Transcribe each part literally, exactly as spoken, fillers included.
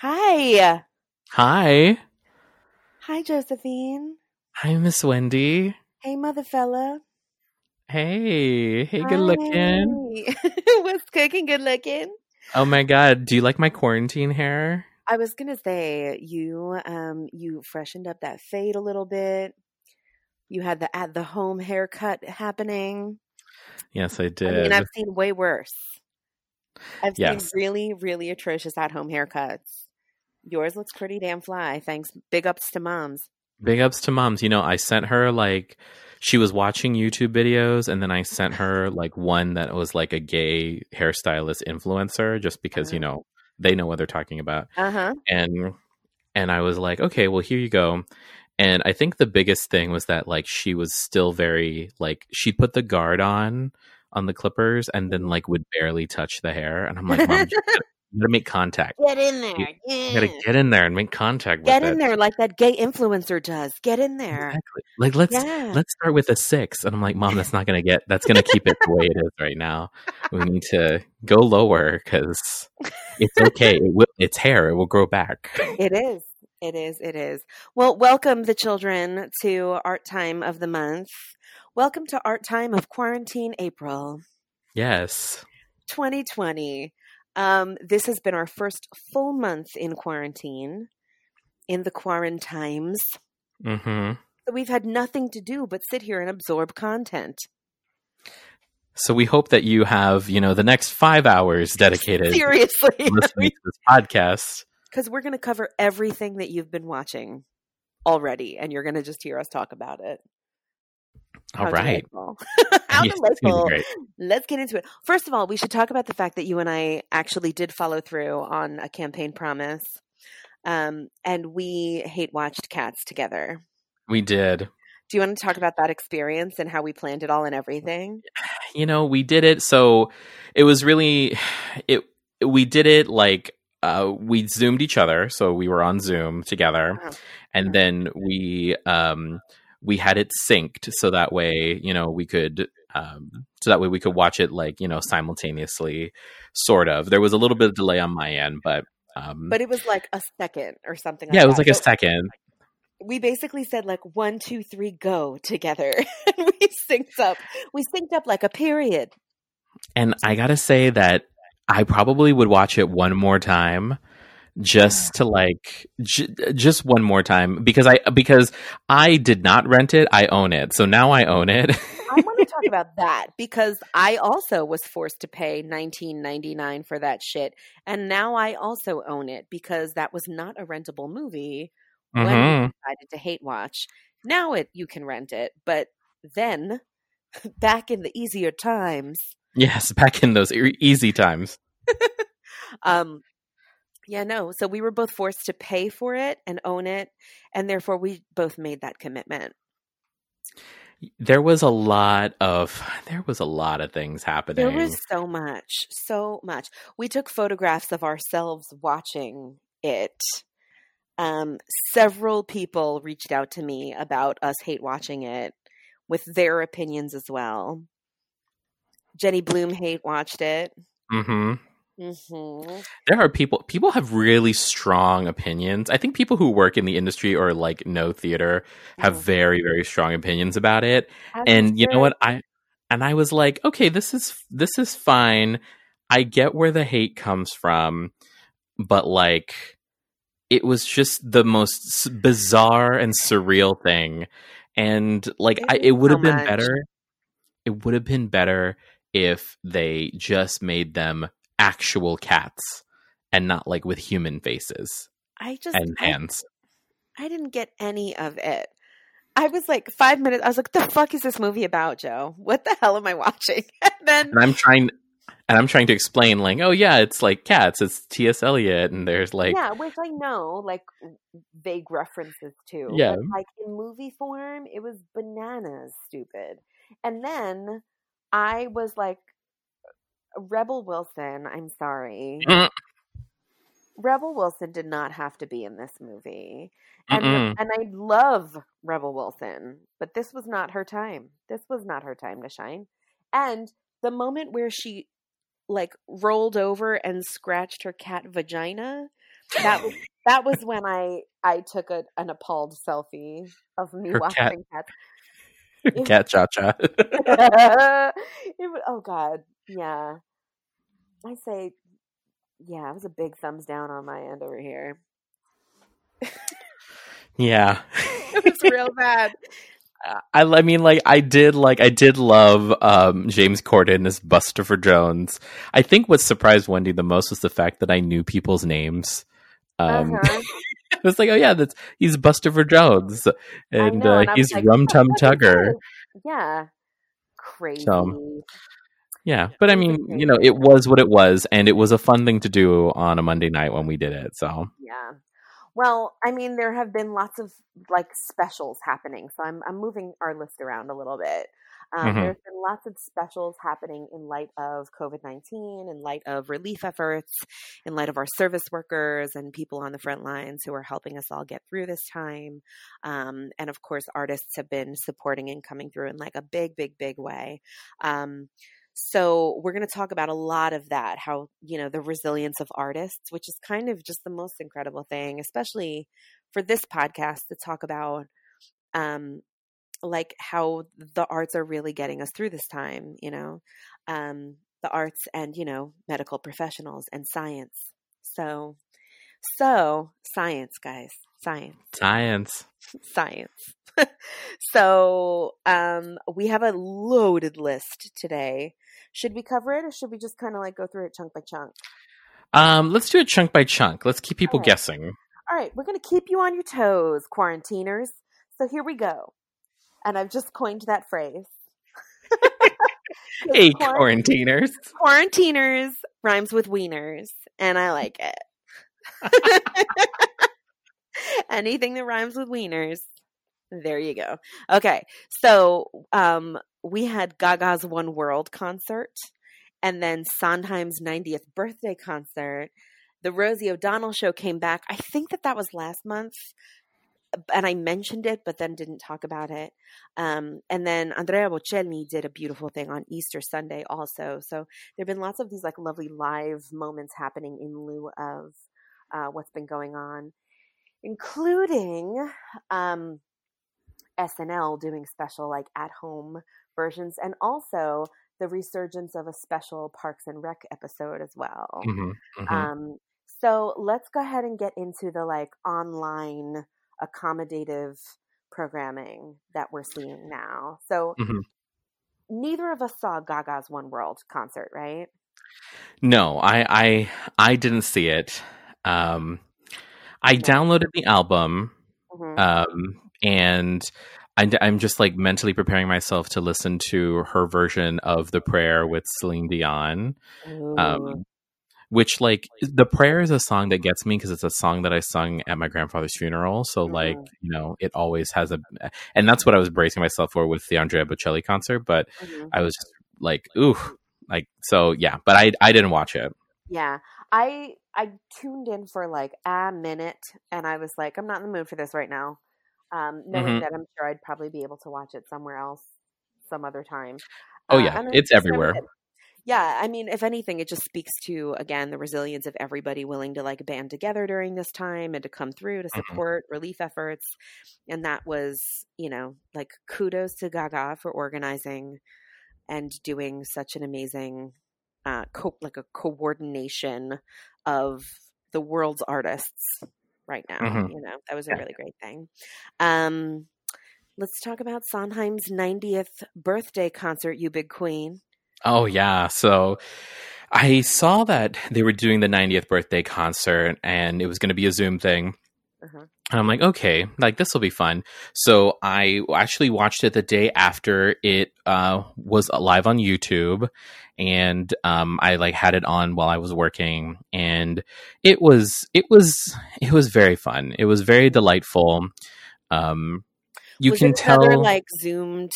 Hi. Hi. Hi, Josephine. Hi, Miss Wendy. Hey, mother fella. Hey. Hey, good Hi. looking. What's cooking, good looking? Oh, my God. Do you like my quarantine hair? I was going to say, you um, you freshened up that fade a little bit. You had the at the home haircut happening. Yes, I did. I mean, I've seen way worse. I've yes. seen really, really atrocious at-home haircuts. Yours looks pretty damn fly. Thanks. Big ups to moms. Big ups to moms. You know, I sent her like she was watching YouTube videos, and then I sent her like one that was like a gay hairstylist influencer, just because, you know, they know what they're talking about. Uh-huh. And and I was like, okay, well, here you go. And I think the biggest thing was that like she was still very like she put the guard on on the clippers and then like would barely touch the hair. And I'm like, Mom, you gotta make contact. Get in there. You, yeah. you gotta get in there and make contact with it. Get in there like that gay influencer does. Get in there. Exactly. Like let's yeah. let's start with a six. And I'm like, Mom, that's not gonna get that's gonna keep it the way it is right now. We need to go lower because it's okay. It will it's hair, it will grow back. It is. It is, it is. Well, welcome the children to Art Time of the Month. Welcome to Art Time of Quarantine April. Yes. twenty twenty. Um, this has been our first full month in quarantine, in the quarantimes. Mm-hmm. So we've had nothing to do but sit here and absorb content. So we hope that you have, you know, the next five hours dedicated Seriously. to listening to this podcast. Because we're going to cover everything that you've been watching already, and you're going to just hear us talk about it. All How right. Delightful. How yes, delightful. Let's get into it. First of all, we should talk about the fact that you and I actually did follow through on a campaign promise. Um, and we hate watched Cats together. We did. Do you want to talk about that experience and how we planned it all and everything? You know, we did it. So it was really, it. we did it like, Uh, we Zoomed each other, so we were on Zoom together, wow. and then we um, we had it synced, so that way you know we could um, so that way we could watch it like you know simultaneously, sort of. There was a little bit of delay on my end, but um, but it was like a second or something. Like yeah, it was that. like so a second. We basically said like one, two, three, go together, and we synced up. We synced up like a period. And I gotta say that. I probably would watch it one more time just yeah. to like, j- just one more time because I, because I did not rent it. I own it. So now I own it. I want to talk about that because I also was forced to pay nineteen ninety-nine dollars for that shit. And now I also own it because that was not a rentable movie when mm-hmm. I decided to hate watch. Now it, you can rent it, but then back in the easier times. Yes, back in those e- easy times. um, yeah, no. So we were both forced to pay for it and own it. And therefore, we both made that commitment. There was a lot of there was a lot of things happening. There was so much, so much. We took photographs of ourselves watching it. Um, several people reached out to me about us hate watching it with their opinions as well. Jenny Bloom hate watched it. Mm-hmm. Mm-hmm. There are people, people have really strong opinions. I think people who work in the industry or like know theater have mm-hmm. very, very strong opinions about it. That's and true. You know what? I, and I was like, okay, this is, this is fine. I get where the hate comes from, but like, it was just the most bizarre and surreal thing. And like, I, it would have been much. better. It would have been better if they just made them actual cats and not like with human faces I just, and hands. I, I didn't get any of it. I was like five minutes. I was like, the fuck is this movie about, Joe? What the hell am I watching? And then and I'm trying and I'm trying to explain like, oh yeah, it's like Cats. It's T S. Eliot. And there's like, yeah, which I know like vague references to. Yeah. But, like in movie form, it was bananas stupid. And then I was like, Rebel Wilson, I'm sorry. Mm-mm. Rebel Wilson did not have to be in this movie. And, and I love Rebel Wilson, but this was not her time. This was not her time to shine. And the moment where she like rolled over and scratched her cat vagina That was, that was when I, I took a, an appalled selfie of me Her watching cat. cats. It, cat cha-cha. Oh, God. Yeah. I say, yeah, it was a big thumbs down on my end over here. Yeah. It was real bad. I, I mean, like, I did, like, I did love um, James Corden as Bustopher Jones. I think what surprised Wendy the most was the fact that I knew people's names. Um, uh-huh. I was like, oh, yeah, that's he's Bustopher Jones. And, know, and uh, he's like, Rum Tum Tugger. Yeah. Crazy. So, yeah. But, I mean, you know, it was what it was. And it was a fun thing to do on a Monday night when we did it. So, yeah. Well, I mean, there have been lots of like specials happening, so I'm I'm moving our list around a little bit. Um, mm-hmm. There's been lots of specials happening in light of covid nineteen, in light of relief efforts, in light of our service workers and people on the front lines who are helping us all get through this time. Um, and of course, artists have been supporting and coming through in like a big, big, big way. Um, So we're going to talk about a lot of that, how, you know, the resilience of artists, which is kind of just the most incredible thing, especially for this podcast to talk about, um, like how the arts are really getting us through this time, you know, um, the arts and, you know, medical professionals and science. So, so science, guys, science, science, science. So um, we have a loaded list today. Should we cover it or should we just kind of like go through it chunk by chunk? Um, let's do it chunk by chunk. Let's keep people All right. guessing. All right. We're going to keep you on your toes, quarantiners. So here we go. And I've just coined that phrase. Hey, quarantiners. Quarantiners rhymes with wieners. And I like it. Anything that rhymes with wieners. There you go. Okay. So um, we had Gaga's One World concert and then Sondheim's ninetieth birthday concert. The Rosie O'Donnell show came back. I think that that was last month and I mentioned it, but then didn't talk about it. Um, and then Andrea Bocelli did a beautiful thing on Easter Sunday also. So there've been lots of these like lovely live moments happening in lieu of uh, what's been going on, including um, S N L doing special like at-home versions and also the resurgence of a special Parks and Rec episode as well. Mm-hmm, mm-hmm. Um, so let's go ahead and get into the like online accommodative programming that we're seeing now. So mm-hmm. neither of us saw Gaga's One World concert, right? No, I I, I didn't see it. Um, I yeah. downloaded the album. Mm-hmm. Um, And I, I'm just like mentally preparing myself to listen to her version of The Prayer with Celine Dion, um, which like The Prayer is a song that gets me because it's a song that I sung at my grandfather's funeral. So like, you know, it always has a, and that's what I was bracing myself for with the Andrea Bocelli concert. But mm-hmm. I was just like, ooh, like, so yeah, but I, I didn't watch it. Yeah. I, I tuned in for like a minute and I was like, I'm not in the mood for this right now. Um, knowing mm-hmm. that I'm sure I'd probably be able to watch it somewhere else some other time. Oh, yeah. Uh, I mean, it's, it's everywhere. Never, yeah. I mean, if anything, it just speaks to, again, the resilience of everybody willing to like band together during this time and to come through to support mm-hmm. relief efforts. And that was, you know, like kudos to Gaga for organizing and doing such an amazing, uh, co- like a coordination of the world's artists. Right now, mm-hmm. you know, that was a really great thing. Um, let's talk about Sondheim's ninetieth birthday concert, You Big Queen. Oh, yeah. So I saw that they were doing the ninetieth birthday concert and it was going to be a Zoom thing. Uh-huh. And I'm like, okay, like this will be fun. So I actually watched it the day after it uh, was live on YouTube, and um, I like had it on while I was working, and it was it was it was very fun. It was very delightful. Um, you was can it tell another, like zoomed.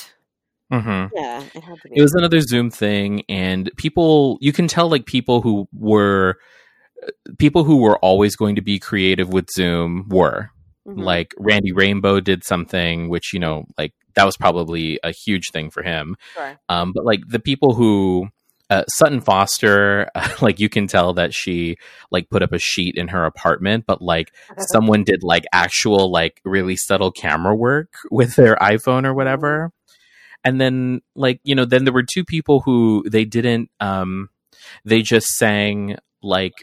Mm-hmm. Yeah, it had to be. It was another Zoom thing, and people you can tell like people who were people who were always going to be creative with Zoom were. Mm-hmm. Like Randy Rainbow did something, which, you know, like that was probably a huge thing for him. Sure. Um, but like the people who Uh, Sutton Foster, uh, like you can tell that she like put up a sheet in her apartment, but like someone did like actual like really subtle camera work with their iPhone or whatever. And then like, you know, then there were two people who they didn't, um, they just sang like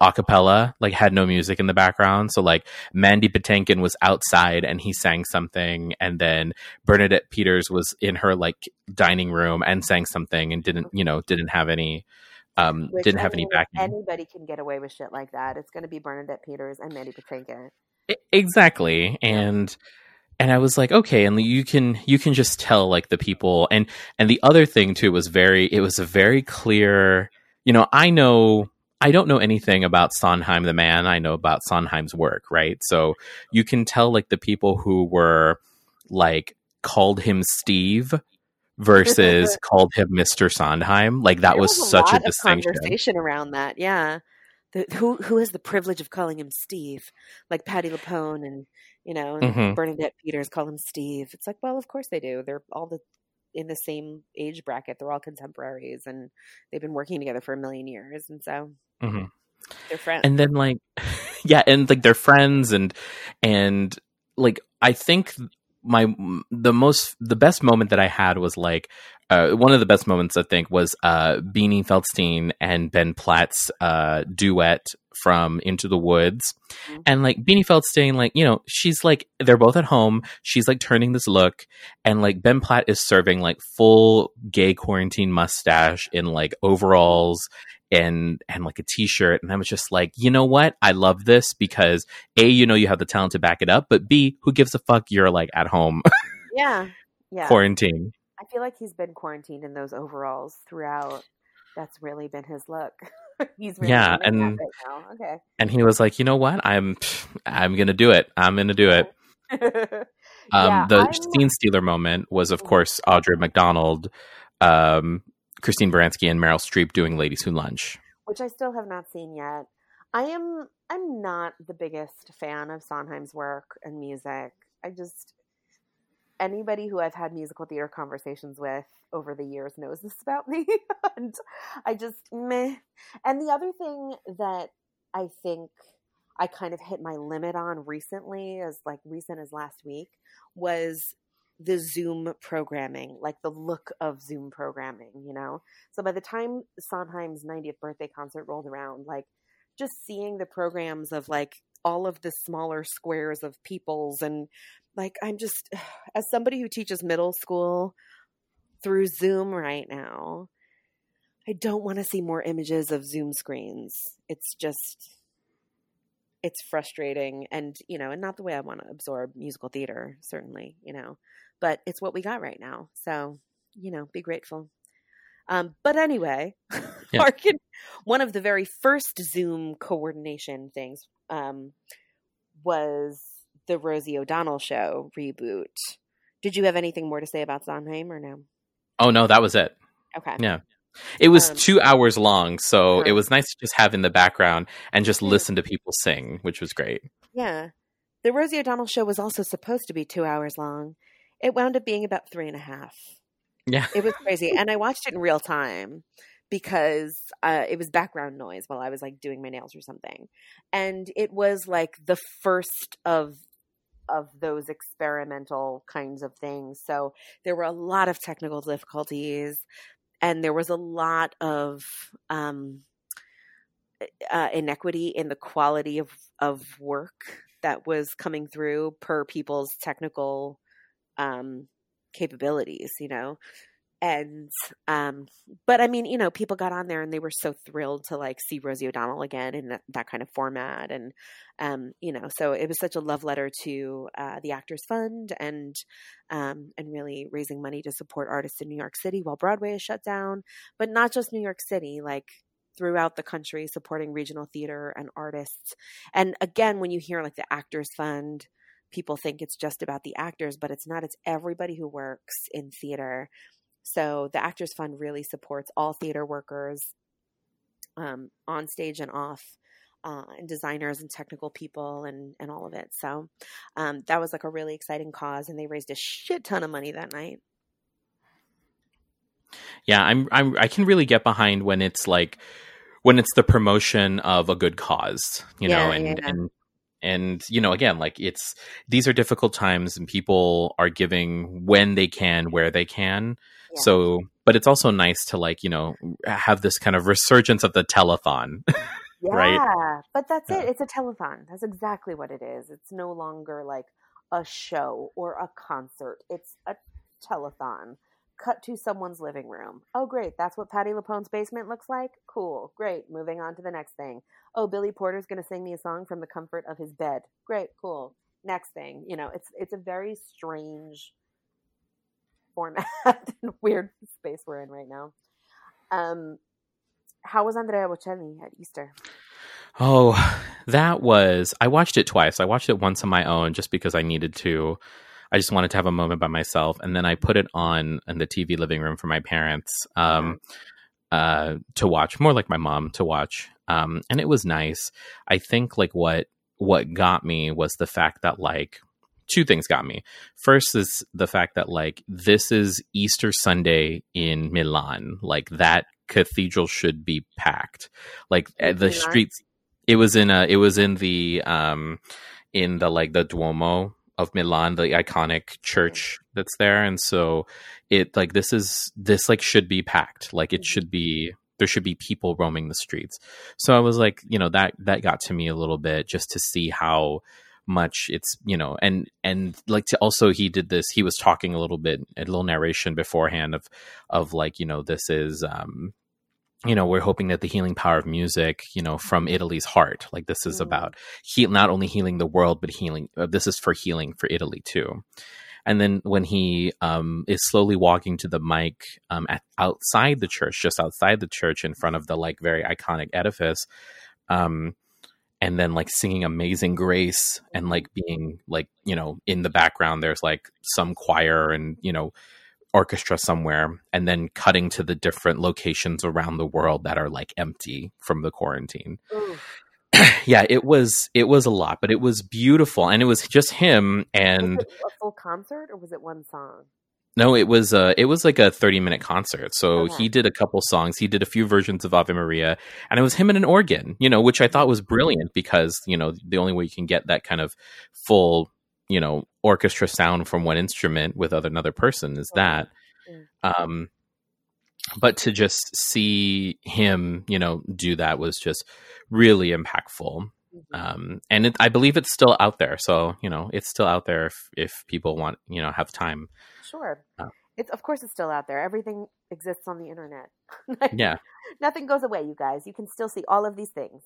a cappella, like had no music in the background. So like Mandy Patinkin was outside and he sang something, and then Bernadette Peters was in her like dining room and sang something and didn't, you know, didn't have any um Which didn't have any backing. Anybody can get away with shit like that. It's going to be Bernadette Peters and Mandy Patinkin. It, exactly. And and I was like, okay, and you can you can just tell like the people, and and the other thing too was very it was a very clear, you know, I know I don't know anything about Sondheim the man. I know about Sondheim's work, right? So you can tell like the people who were like called him Steve versus called him Mister Sondheim. Like that was, was such a, a distinction. Conversation around that, yeah. The, who who has the privilege of calling him Steve? Like Patti LuPone and you know and mm-hmm. Bernadette Peters call him Steve. It's like, well, of course they do. They're all the in the same age bracket. They're all contemporaries, and they've been working together for a million years, and so. Mm-hmm. They're friends. And then like, yeah. And like they're friends. And, and like, I think my, the most, the best moment that I had was like, uh, one of the best moments I think was, uh, Beanie Feldstein and Ben Platt's, uh, duet from Into the Woods. Mm-hmm. And like Beanie Feldstein, like, you know, she's like, they're both at home. She's like turning this look, and like Ben Platt is serving like full gay quarantine mustache in like overalls and and like a t-shirt, and I was just like, you know what, I love this because A, you know you have the talent to back it up, but B, who gives a fuck, you're like at home. Yeah, yeah. Quarantine. I feel like he's been quarantined in those overalls throughout. That's really been his look. He's really yeah, and right now. Okay. And he was like, you know what, I'm I'm gonna do it. I'm gonna do it. um, yeah, the I'm... scene stealer moment was of course Audra McDonald. Um, Christine Baranski and Meryl Streep doing Ladies Who Lunch, which I still have not seen yet. I am I'm not the biggest fan of Sondheim's work and music. I just anybody who I've had musical theater conversations with over the years knows this about me, and I just meh. And the other thing that I think I kind of hit my limit on recently, as like recent as last week, was the Zoom programming, like the look of Zoom programming, you know? So by the time Sondheim's ninetieth birthday concert rolled around, like just seeing the programs of like all of the smaller squares of peoples, and like, I'm just, as somebody who teaches middle school through Zoom right now, I don't want to see more images of Zoom screens. It's just, it's frustrating, and, you know, and not the way I want to absorb musical theater, certainly, you know, but it's what we got right now. So, you know, be grateful. Um, but anyway, yeah. Kid, one of the very first Zoom coordination things um, was the Rosie O'Donnell show reboot. Did you have anything more to say about Sondheim or no? Oh, no, that was it. Okay. Yeah. It was um, two hours long, so um, it was nice to just have in the background and just listen to people sing, which was great. Yeah. The Rosie O'Donnell show was also supposed to be two hours long. It wound up being about three and a half. Yeah. It was crazy. And I watched it in real time because uh, it was background noise while I was like doing my nails or something. And it was like the first of of those experimental kinds of things. So there were a lot of technical difficulties. And there was a lot of um, uh, inequity in the quality of, of work that was coming through per people's technical um, capabilities, you know? And, um, but I mean, you know, people got on there and they were so thrilled to like see Rosie O'Donnell again in that, that kind of format. And, um, you know, so it was such a love letter to uh, the Actors Fund and, um, and really raising money to support artists in New York City while Broadway is shut down, but not just New York City, like throughout the country, supporting regional theater and artists. And again, when you hear like the Actors Fund, people think it's just about the actors, but it's not, it's everybody who works in theater. So the Actors Fund really supports all theater workers um, on stage and off, uh, and designers and technical people and, and all of it. So um, that was like a really exciting cause, and they raised a shit ton of money that night. Yeah, I'm, I'm I can really get behind when it's like when it's the promotion of a good cause, you yeah, know, and, yeah. and and you know, again, like it's these are difficult times and people are giving when they can, where they can. Yeah. So, but it's also nice to like, you know, have this kind of resurgence of the telethon. Yeah, right? But that's yeah. it. It's a telethon. That's exactly what it is. It's no longer like a show or a concert. It's a telethon. Cut to someone's living room. Oh, great. That's what Patti LuPone's basement looks like? Cool. Great. Moving on to the next thing. Oh, Billy Porter's going to sing me a song from the comfort of his bed. Great. Cool. Next thing. You know, it's it's a very strange format and weird space we're in right now. Um, how was Andrea Bocelli at Easter? Oh, that was... I watched it twice. I watched it once on my own just because I needed to... I just wanted to have a moment by myself. And then I put it on in the T V living room for my parents um, uh, to watch, more like my mom to watch. Um, and it was nice. I think like what what got me was the fact that like two things got me. First is the fact that like this is Easter Sunday in Milan. Like that cathedral should be packed. Like in the Milan? Streets. It was in a. It was in the um, in the like the Duomo of Milan, the iconic church that's there. And so it like this is this like should be packed. Like it should be there should be people roaming the streets. So I was like, you know, that that got to me a little bit just to see how much it's, you know, and and like to also he did this, he was talking a little bit, a little narration beforehand of of like, you know, this is um you know, we're hoping that the healing power of music, you know, from Italy's heart, like this is mm-hmm. about heal, not only healing the world, but healing. Uh, this is for healing for Italy too. And then when he um, is slowly walking to the mic um, at, outside the church, just outside the church in front of the like very iconic edifice, um, and then like singing Amazing Grace and like being like, you know, in the background, there's like some choir and, you know, orchestra somewhere, and then cutting to the different locations around the world that are like empty from the quarantine. Ooh. Yeah, it was it was a lot, but it was beautiful, and it was just him. And was it a full concert, or was it one song? No, it was uh it was like a thirty minute concert. So okay. He did a couple songs. He did a few versions of Ave Maria, and it was him and an organ, you know, which I thought was brilliant because, you know, the only way you can get that kind of full, you know, orchestra sound from one instrument with other, another person is that. Um, but to just see him, you know, do that was just really impactful. Um, and it, I believe it's still out there. So, you know, it's still out there if, if people want, you know, have time. Sure. Uh, it's Of course it's still out there. Everything exists on the internet. Yeah. Nothing goes away, you guys. You can still see all of these things,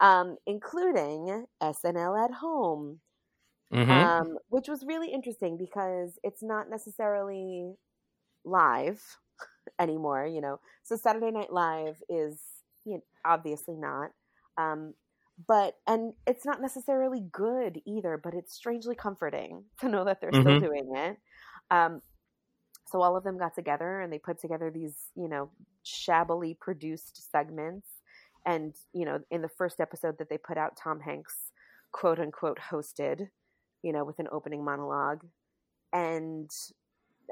um, including S N L at Home. Mm-hmm. Um, which was really interesting because it's not necessarily live anymore, you know. So Saturday Night Live is, you know, obviously not. Um, but and it's not necessarily good either, but it's strangely comforting to know that they're mm-hmm. still doing it. Um, so all of them got together and they put together these, you know, shabbily produced segments. And, you know, in the first episode that they put out, Tom Hanks, quote unquote, hosted, you know, with an opening monologue. And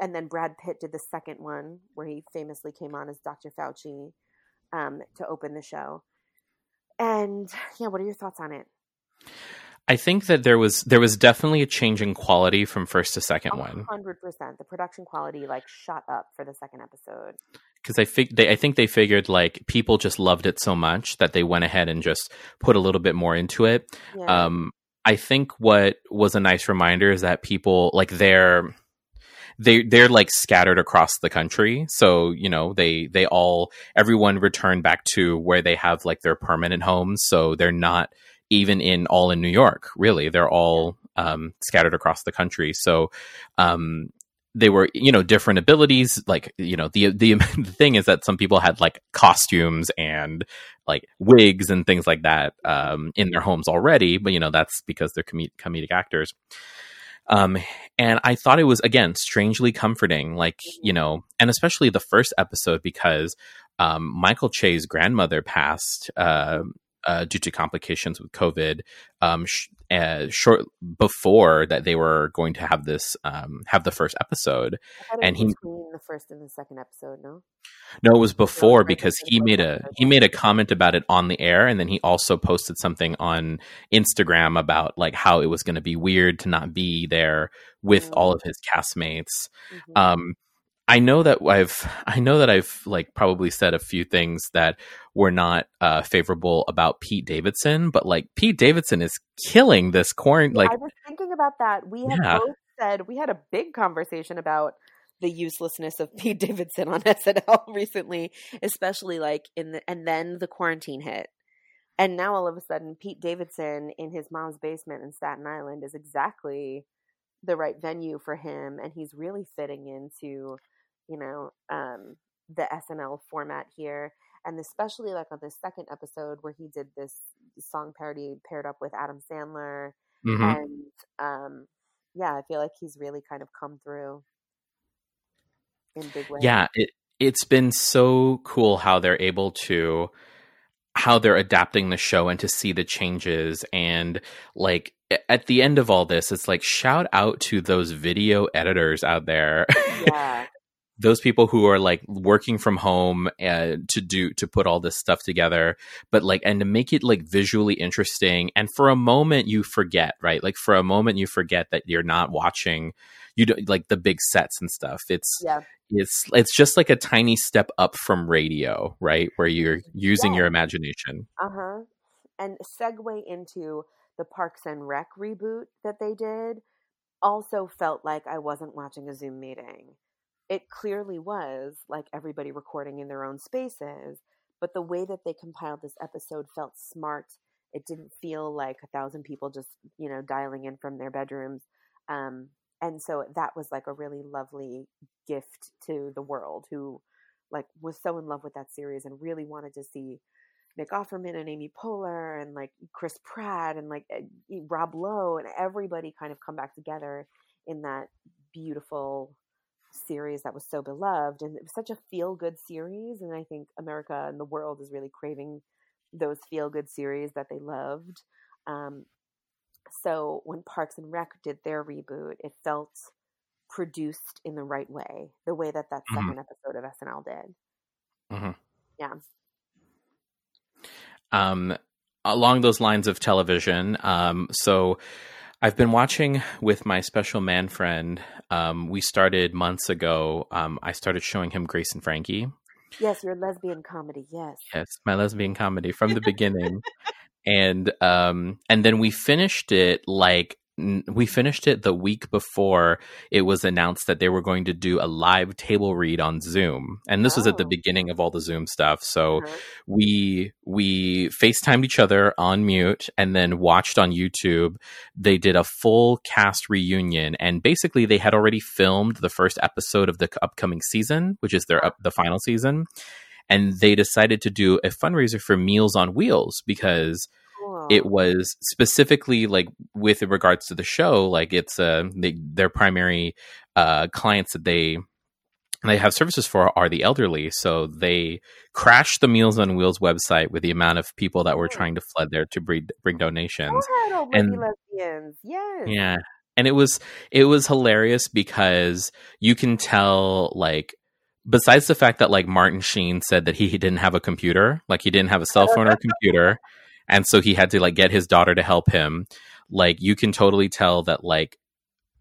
and then Brad Pitt did the second one where he famously came on as Doctor Fauci um, to open the show. And yeah, what are your thoughts on it? I think that there was there was definitely a change in quality from first to second one. one hundred percent. The production quality like shot up for the second episode. Because I, fig- they, I think they figured like people just loved it so much that they went ahead and just put a little bit more into it. Yeah. Um, I think what was a nice reminder is that people like they're they they're like scattered across the country. So, you know, they they all everyone returned back to where they have like their permanent homes. So they're not even in all in New York, really. They're all um, scattered across the country. So um, they were, you know, different abilities. Like, you know, the, the the thing is that some people had like costumes and like wigs and things like that um, in their homes already. But, you know, that's because they're com- comedic actors. Um, and I thought it was, again, strangely comforting, like, you know, and especially the first episode because um, Michael Che's grandmother passed uh, uh, due to complications with COVID, um, sh- uh, short before that they were going to have this, um, have the first episode. I thought it and was he between the first and the second episode, no? No, it was before, no, because he made a he made a comment about it on the air, and then he also posted something on Instagram about like how it was going to be weird to not be there with mm-hmm. all of his castmates. Mm-hmm. Um, I know that I've I know that I've like probably said a few things that were not uh, favorable about Pete Davidson, but like Pete Davidson is killing this quarantine. Like, I was thinking about that. We had yeah. both said we had a big conversation about the uselessness of Pete Davidson on S N L recently, especially like in the and then the quarantine hit, and now all of a sudden Pete Davidson in his mom's basement in Staten Island is exactly the right venue for him, and he's really fitting into, you know, um, the S N L format here. And especially like on the second episode where he did this song parody paired up with Adam Sandler. Mm-hmm. And um, yeah, I feel like he's really kind of come through in big ways. Yeah. It, it's been so cool how they're able to, how they're adapting the show and to see the changes. And like, at the end of all this, it's like, shout out to those video editors out there. Yeah. Those people who are like working from home uh, to do, to put all this stuff together, but like, and to make it like visually interesting. And for a moment you forget, right? Like for a moment you forget that you're not watching, you don't like the big sets and stuff. It's, yeah. it's, it's just like a tiny step up from radio, right? Where you're using yeah. your imagination. Uh-huh. And segue into the Parks and Rec reboot that they did. Also felt like I wasn't watching a Zoom meeting. It clearly was like everybody recording in their own spaces, but the way that they compiled this episode felt smart. It didn't feel like a thousand people just, you know, dialing in from their bedrooms. Um, and so that was like a really lovely gift to the world, who like was so in love with that series and really wanted to see Nick Offerman and Amy Poehler and like Chris Pratt and like Rob Lowe and everybody kind of come back together in that beautiful series that was so beloved. And it was such a feel-good series, and I think America and the world is really craving those feel-good series that they loved. Um, so when Parks and Rec did their reboot, it felt produced in the right way, the way that that mm-hmm. second episode of S N L did. Mm-hmm. Yeah. Um, along those lines of television, um, so I've been watching with my special man friend. Um, we started months ago. Um, I started showing him Grace and Frankie. Yes, your lesbian comedy. Yes. Yes, my lesbian comedy from the beginning. And um, and then we finished it like n- we finished it the week before it was announced that they were going to do a live table read on Zoom. And this oh. was at the beginning of all the Zoom stuff. So uh-huh. we we FaceTimed each other on mute and then watched on YouTube. They did a full cast reunion, and basically they had already filmed the first episode of the upcoming season, which is their up, the final season. And they decided to do a fundraiser for Meals on Wheels because cool. it was specifically like with regards to the show, like it's uh, they, their primary uh, clients that they they have services for are the elderly. So they crashed the Meals on Wheels website with the amount of people that were trying to flood there to bring, bring donations. Oh, and lesbians. Yes. Yeah. And it was it was hilarious because you can tell, like, besides the fact that like Martin Sheen said that he, he didn't have a computer, like he didn't have a cell phone or a computer. And so he had to like get his daughter to help him. Like you can totally tell that like,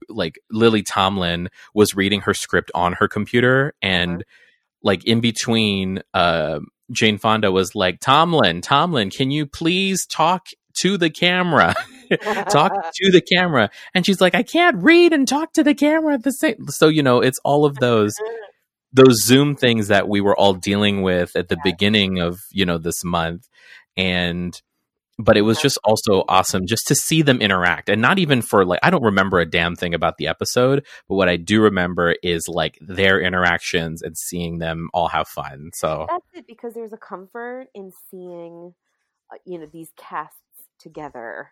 like Lily Tomlin was reading her script on her computer. And mm-hmm. like in between, uh, Jane Fonda was like, Tomlin, Tomlin, can you please talk to the camera? Talk to the camera. And she's like, I can't read and talk to the camera at the same. So, you know, it's all of those. those Zoom things that we were all dealing with at the yeah. beginning of, you know, this month. And, but it was just also awesome just to see them interact, and not even for like, I don't remember a damn thing about the episode, but what I do remember is like their interactions and seeing them all have fun. So that's it, because there's a comfort in seeing, you know, these casts together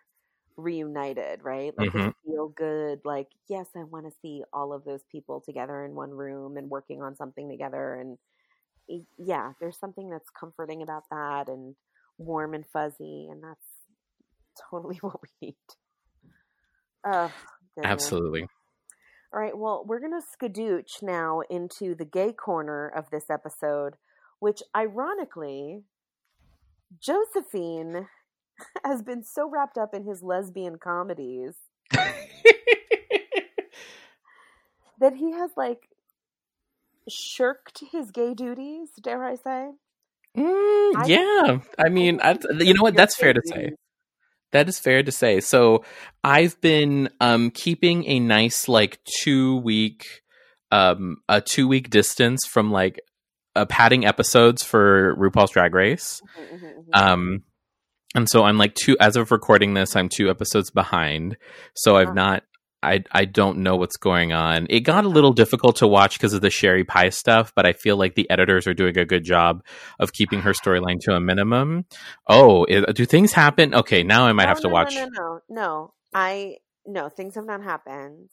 reunited, right? Like mm-hmm. feel good. Like, yes, I want to see all of those people together in one room and working on something together. And yeah, there's something that's comforting about that. And warm and fuzzy, and that's totally what we need. Oh, goodness. Absolutely. All right, well, we're going to skadooch now into the gay corner of this episode, which ironically, Josephine has been so wrapped up in his lesbian comedies that he has, like, shirked his gay duties, dare I say? Mm, I yeah, I mean, I, you know what? That's fair to say. That is fair to say. So I've been um, keeping a nice, like, two week, um, a two week distance from, like, uh, padding episodes for RuPaul's Drag Race. Mm-hmm, mm-hmm, mm-hmm. Um, and so I'm like two, as of recording this, I'm two episodes behind. So I've wow. not, I I don't know what's going on. It got a little difficult to watch because of the Sherry Pie stuff, but I feel like the editors are doing a good job of keeping her storyline to a minimum. Oh, it, do things happen? Okay, now I might no, have to no, watch. No, no, no, no. I no things have not happened,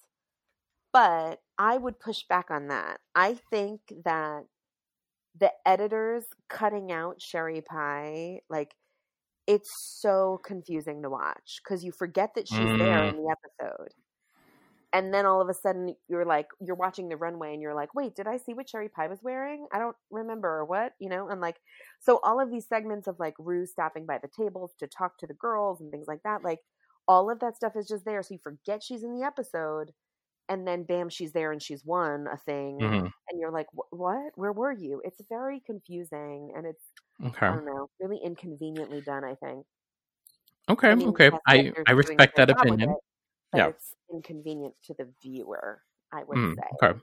but I would push back on that. I think that the editors cutting out Sherry Pie, like, it's so confusing to watch because you forget that she's mm. there in the episode. And then all of a sudden, you're like, you're watching the runway and you're like, wait, did I see what Sherry Pie was wearing? I don't remember, or what, you know? And like, so all of these segments of like Rue stopping by the tables to talk to the girls and things like that, like all of that stuff is just there. So you forget she's in the episode and then bam, she's there and she's won a thing. Mm-hmm. And you're like, what? Where were you? It's very confusing and it's, okay. I don't know, really inconveniently done, I think. Okay, I mean, okay. I, I respect that opinion. But yeah. It's inconvenient to the viewer, I would mm, say. Okay.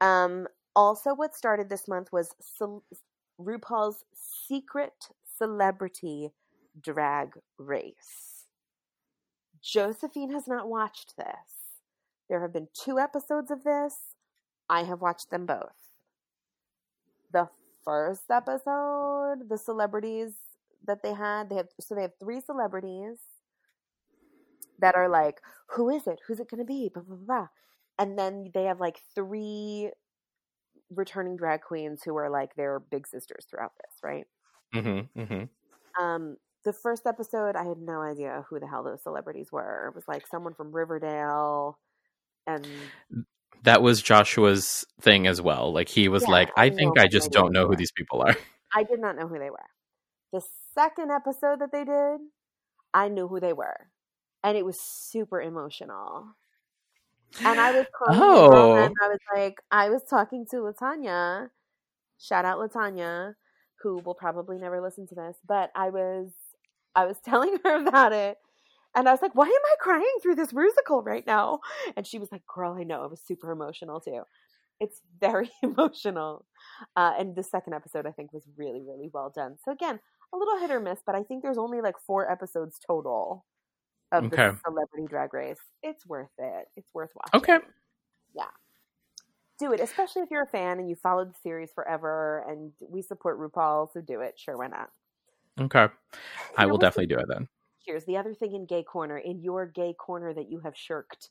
Um, also, what started this month was Cel- RuPaul's Secret Celebrity Drag Race. Josephine has not watched this. There have been two episodes of this. I have watched them both. The first episode, the celebrities that they had, they have so they have three celebrities that are like, who is it? Who's it going to be? Blah, blah, blah. And then they have like three returning drag queens who are like their big sisters throughout this, right? Mm-hmm, mm-hmm. Um, the first episode, I had no idea who the hell those celebrities were. It was like someone from Riverdale. And that was Joshua's thing as well. Like he was yeah, like, I, I think I just don't know who these people are. I did not know who they were. The second episode that they did, I knew who they were. And it was super emotional. And I was calling oh. and I was like, I was talking to LaTanya. Shout out LaTanya, who will probably never listen to this. But I was I was telling her about it. And I was like, why am I crying through this musical right now? And she was like, girl, I know. It was super emotional, too. It's very emotional. Uh, and the second episode, I think, was really, really well done. So, again, a little hit or miss. But I think there's only like four episodes total of okay. the Celebrity Drag Race. It's worth it. It's worth watching. Okay. Yeah. Do it, especially if you're a fan and you followed the series forever and we support RuPaul, so do it. Sure, why not? Okay. I will definitely do it then. Here's the other thing in Gay Corner, in your Gay Corner that you have shirked,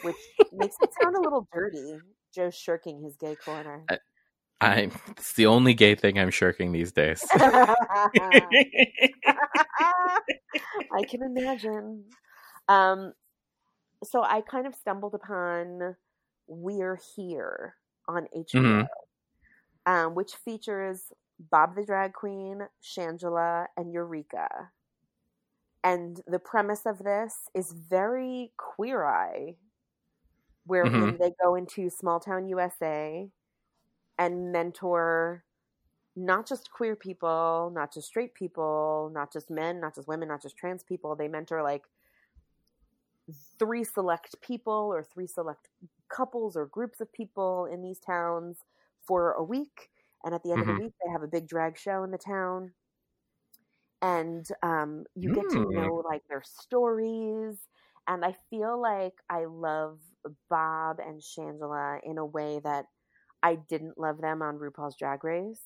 which makes it sound a little dirty, Joe's shirking his Gay Corner. I, I, it's the only gay thing I'm shirking these days. I can imagine. Um, so I kind of stumbled upon We're Here on H B O, mm-hmm. um, which features Bob the Drag Queen, Shangela, and Eureka. And the premise of this is very Queer Eye, where mm-hmm. they go into small town U S A and mentor not just queer people, not just straight people, not just men, not just women, not just trans people. They mentor like three select people or three select couples or groups of people in these towns for a week. And at the end mm-hmm. of the week, they have a big drag show in the town. And um, you get mm. to know like their stories. And I feel like I love Bob and Shangela in a way that I didn't love them on RuPaul's Drag Race.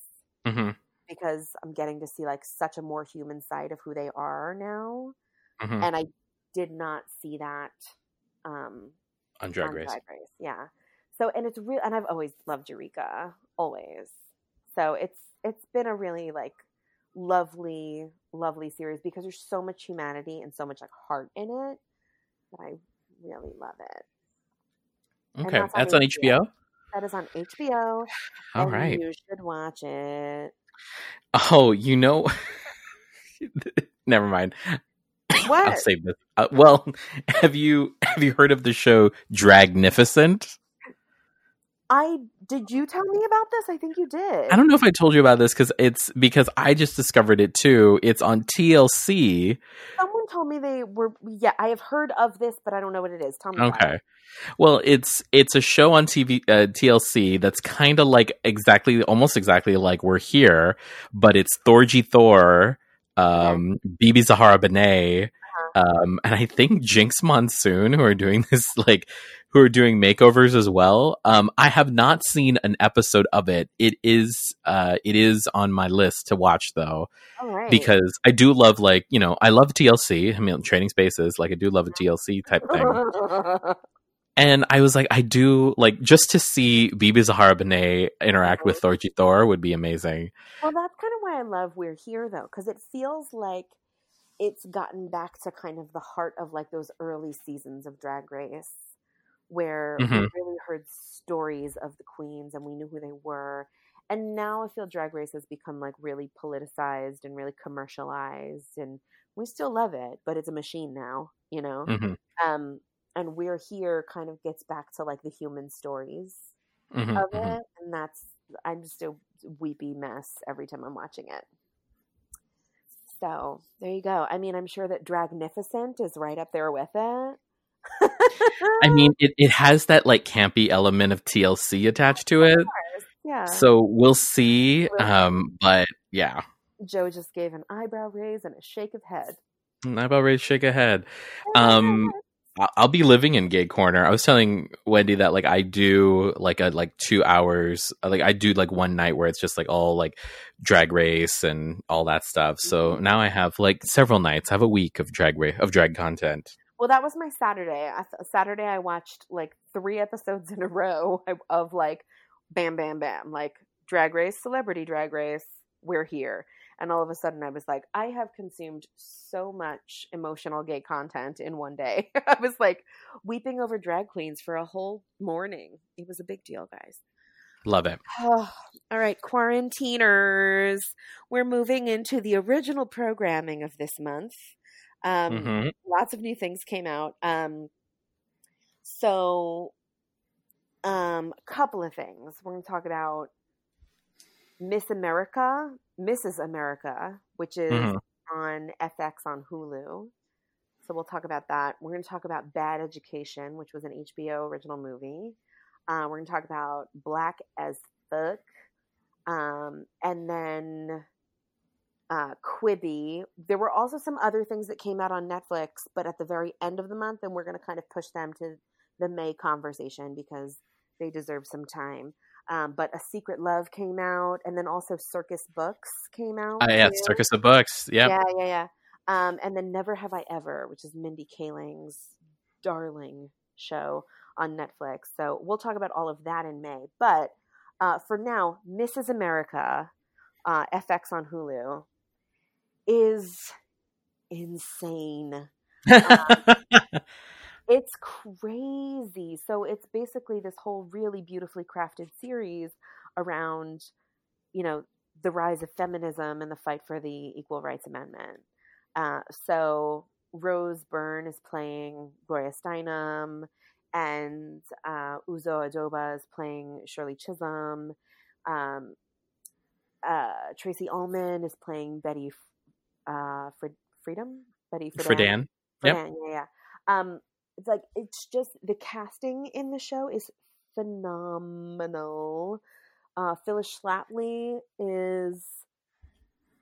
Mm-hmm. Because I'm getting to see like such a more human side of who they are now. Mm-hmm. And I did not see that um, on, drag, on race. drag Race. Yeah. So, and it's real. And I've always loved Eureka, always. So it's, it's been a really like lovely, lovely series because there's so much humanity and so much like heart in it that I really love it. Okay, that's, that's on H B O? H B O? That is on H B O. All and right. You should watch it. Oh, you know. Never mind. What? I'll save this. Uh, well, have you have you heard of the show Dragnificent? I did you tell me about this? I think you did. I don't know if I told you about this because it's because I just discovered it too. It's on T L C. Someone told me they were. Yeah, I have heard of this, but I don't know what it is. Tell me. Okay. About it. Well, it's it's a show on T V uh, T L C that's kind of like exactly, almost exactly like We're Here, but it's Thorgy Thor, um, yeah. BeBe Zahara Benet. Um, and I think Jinx Monsoon, who are doing this, like, who are doing makeovers as well. Um, I have not seen an episode of it. It is, uh, it is on my list to watch though, all right. Because I do love, like, you know, I love T L C. I mean, Trading Spaces, like I do love a T L C type thing. And I was like, I do like just to see BeBe Zahara Benet interact mm-hmm. with Thorgy Thor would be amazing. Well, that's kind of why I love We're Here though, because it feels like it's gotten back to kind of the heart of like those early seasons of Drag Race where mm-hmm. we really heard stories of the queens and we knew who they were. And now I feel Drag Race has become like really politicized and really commercialized, and we still love it, but it's a machine now, you know? Mm-hmm. Um, and We're Here kind of gets back to like the human stories mm-hmm, of mm-hmm. it. And that's, I'm just a weepy mess every time I'm watching it. So there you go. I mean, I'm sure that Dragnificent is right up there with it. I mean, it, it has that like campy element of T L C attached to it. Yeah. So we'll see. Really? Um, but yeah. Joe just gave an eyebrow raise and a shake of head. An eyebrow raise, shake of head. Um, I'll be living in Gay Corner. I was telling Wendy that like I do like a like two hours like I do like one night where it's just like all like Drag Race and all that stuff. So mm-hmm. now I have like several nights. I have a week of drag ra- of drag content. Well, that was my Saturday. I th- Saturday I watched like three episodes in a row of like bam bam bam like Drag Race, Celebrity Drag Race, We're Here. And all of a sudden I was like, I have consumed so much emotional gay content in one day. I was like weeping over drag queens for a whole morning. It was a big deal, guys. Love it. Oh, all right, quarantiners. We're moving into the original programming of this month. Um, mm-hmm. Lots of new things came out. Um, so a um, couple of things. We're going to talk about Miss America, Missus America, which is mm. on F X on Hulu. So we'll talk about that. We're going to talk about Bad Education, which was an H B O original movie. Uh, we're going to talk about Black as Fuck. Um, and then uh, Quibi. There were also some other things that came out on Netflix, but at the very end of the month, and we're going to kind of push them to the May conversation because they deserve some time. Um, but A Secret Love came out, and then also Circus Books came out. Oh, yeah, too. Circus of Books. Yep. Yeah, yeah, yeah. Um, and then Never Have I Ever, which is Mindy Kaling's darling show on Netflix. So we'll talk about all of that in May. But uh, for now, Missus America, uh, F X on Hulu, is insane. Um, It's crazy. So it's basically this whole really beautifully crafted series around, you know, the rise of feminism and the fight for the Equal Rights Amendment. Uh, so Rose Byrne is playing Gloria Steinem, and uh, Uzo Adoba is playing Shirley Chisholm. Um, uh, Tracy Ullman is playing Betty uh, Fred- Freedom? Betty Friedan. Friedan, yep. yeah, yeah. Um, It's like, it's just, the casting in the show is phenomenal. Uh, Phyllis Schlafly is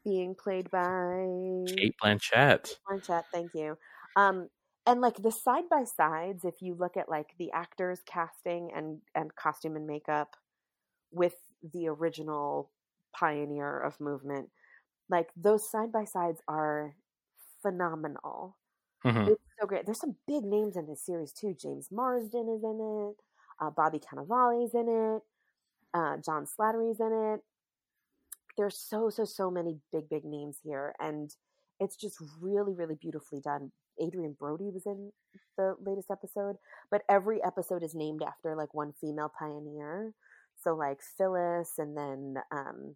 being played by Kate Blanchett. Kate Blanchett, thank you. Um, and like the side by sides, if you look at like the actors casting and, and costume and makeup with the original pioneer of movement, like those side by sides are phenomenal. Mm-hmm. It's so great. There's some big names in this series too. James Marsden is in it. Uh, Bobby Cannavale's in it. Uh, John Slattery's in it. there's so, so, so many big, big names here. And it's just really, really beautifully done. Adrian Brody was in the latest episode, but every episode is named after like one female pioneer. So like Phyllis, and then um,